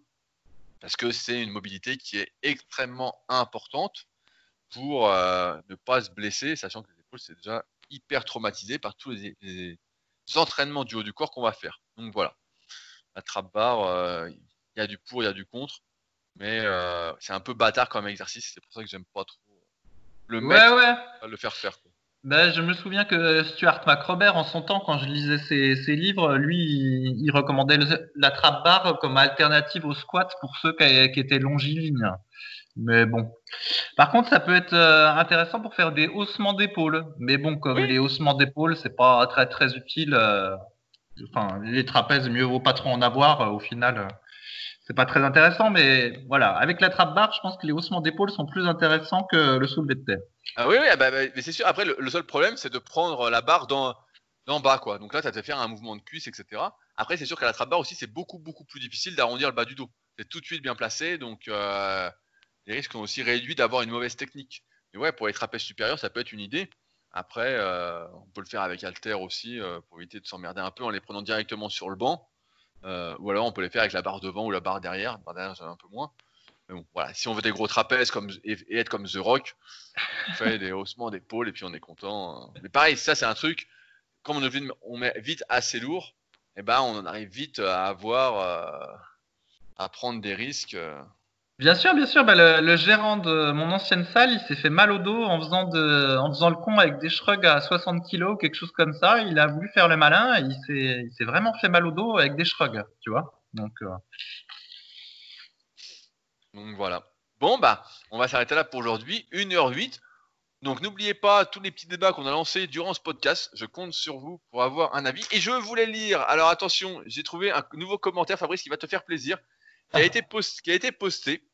parce que c'est une mobilité qui est extrêmement importante pour ne pas se blesser, sachant que les épaules, c'est déjà hyper traumatisé par tous les entraînements du haut du corps qu'on va faire. Donc voilà, la trap bar, y a du pour, il y a du contre. Mais c'est un peu bâtard comme exercice, c'est pour ça que j'aime pas trop le mettre, le faire faire, quoi. Ben, je me souviens que Stuart McRobert, en son temps, quand je lisais ses livres, lui, il recommandait la trap bar comme alternative au squat pour ceux qui étaient longilignes. Mais bon. Par contre, ça peut être intéressant pour faire des haussements d'épaule. Mais bon, comme les haussements d'épaule, c'est pas très très utile. Les trapèzes, mieux vaut pas trop en avoir au final. C'est pas très intéressant, mais voilà. Avec la trap bar, je pense que les haussements d'épaule sont plus intéressants que le soulevé de terre. Ah oui, mais c'est sûr. Après, le seul problème, c'est de prendre la barre d'en bas, quoi. Donc là, tu as fait faire un mouvement de cuisse, etc. Après, c'est sûr qu'à la trap bar aussi, c'est beaucoup plus difficile d'arrondir le bas du dos. C'est tout de suite bien placé, donc les risques sont aussi réduits d'avoir une mauvaise technique. Mais ouais, pour les trapèzes supérieurs, ça peut être une idée. Après, on peut le faire avec halter aussi pour éviter de s'emmerder un peu en les prenant directement sur le banc. Ou alors on peut les faire avec la barre devant ou la barre derrière. La barre derrière, j'en ai un peu moins. Mais bon, voilà. Si on veut des gros trapèzes et être comme The Rock, on fait des haussements d'épaule et puis on est content. Mais pareil, ça c'est un truc. Comme on met vite assez lourd, et on en arrive vite à avoir à prendre des risques. Bien sûr. Le gérant de mon ancienne salle, il s'est fait mal au dos en faisant le con avec des shrugs à 60 kilos, quelque chose comme ça. Il a voulu faire le malin et il s'est vraiment fait mal au dos avec des shrugs, tu vois. Donc voilà. Bon, on va s'arrêter là pour aujourd'hui. 1h08. Donc n'oubliez pas tous les petits débats qu'on a lancés durant ce podcast. Je compte sur vous pour avoir un avis. Et je voulais lire. Alors attention, j'ai trouvé un nouveau commentaire, Fabrice, qui va te faire plaisir. Qui a été posté.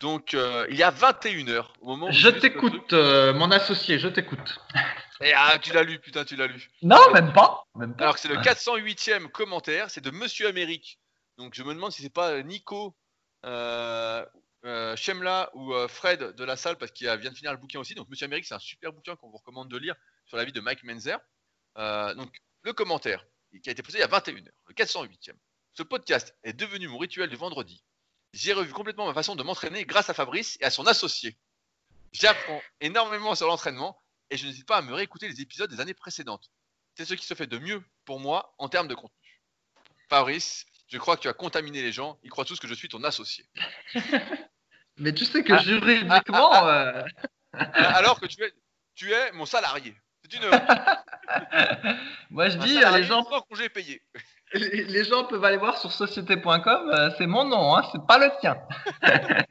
Donc, il y a 21h au moment où... Je t'écoute, mon associé, je t'écoute. Et, tu l'as lu. Non, même pas. Alors que c'est le 408e commentaire, c'est de Monsieur Amérique. Donc, je me demande si c'est pas Nico Chemla ou Fred de la salle, parce qu'il vient de finir le bouquin aussi. Donc, Monsieur Amérique, c'est un super bouquin qu'on vous recommande de lire sur la vie de Mike Menzer. Donc, le commentaire qui a été posté il y a 21h, le 408e. Ce podcast est devenu mon rituel du vendredi. J'ai revu complètement ma façon de m'entraîner grâce à Fabrice et à son associé. J'apprends énormément sur l'entraînement et je n'hésite pas à me réécouter les épisodes des années précédentes. C'est ce qui se fait de mieux pour moi en termes de contenu. Fabrice, je crois que tu as contaminé les gens. Ils croient tous que je suis ton associé. Mais tu sais que juridiquement… Alors que tu es mon salarié. C'est une… Moi, je dis… Les gens… Sans congé payé. les gens peuvent aller voir sur société.com, c'est mon nom, hein, c'est pas le tien. Ah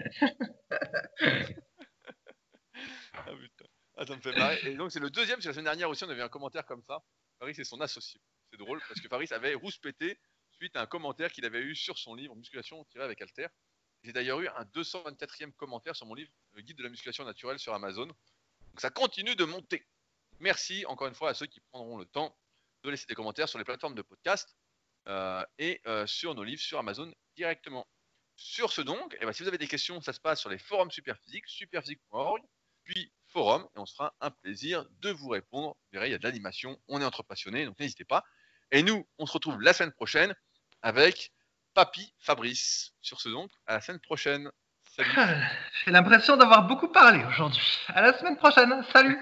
putain, ah, ça me fait marrer. Et donc c'est le deuxième, parce que la semaine dernière aussi on avait un commentaire comme ça. Fabrice et son associé. C'est drôle parce que Fabrice avait rouspété suite à un commentaire qu'il avait eu sur son livre Musculation tirée avec Alter. J'ai d'ailleurs eu un 224e commentaire sur mon livre Le guide de la musculation naturelle sur Amazon. Donc ça continue de monter. Merci encore une fois à ceux qui prendront le temps de laisser des commentaires sur les plateformes de podcast et sur nos livres sur Amazon directement. Sur ce donc, eh ben, si vous avez des questions, ça se passe sur les forums Superphysique, superphysique.org, puis forum, et on se fera un plaisir de vous répondre. Vous verrez, il y a de l'animation, on est entre passionnés, donc n'hésitez pas. Et nous, on se retrouve la semaine prochaine avec Papy Fabrice. Sur ce donc, à la semaine prochaine. Salut. J'ai l'impression d'avoir beaucoup parlé aujourd'hui. À la semaine prochaine. Salut.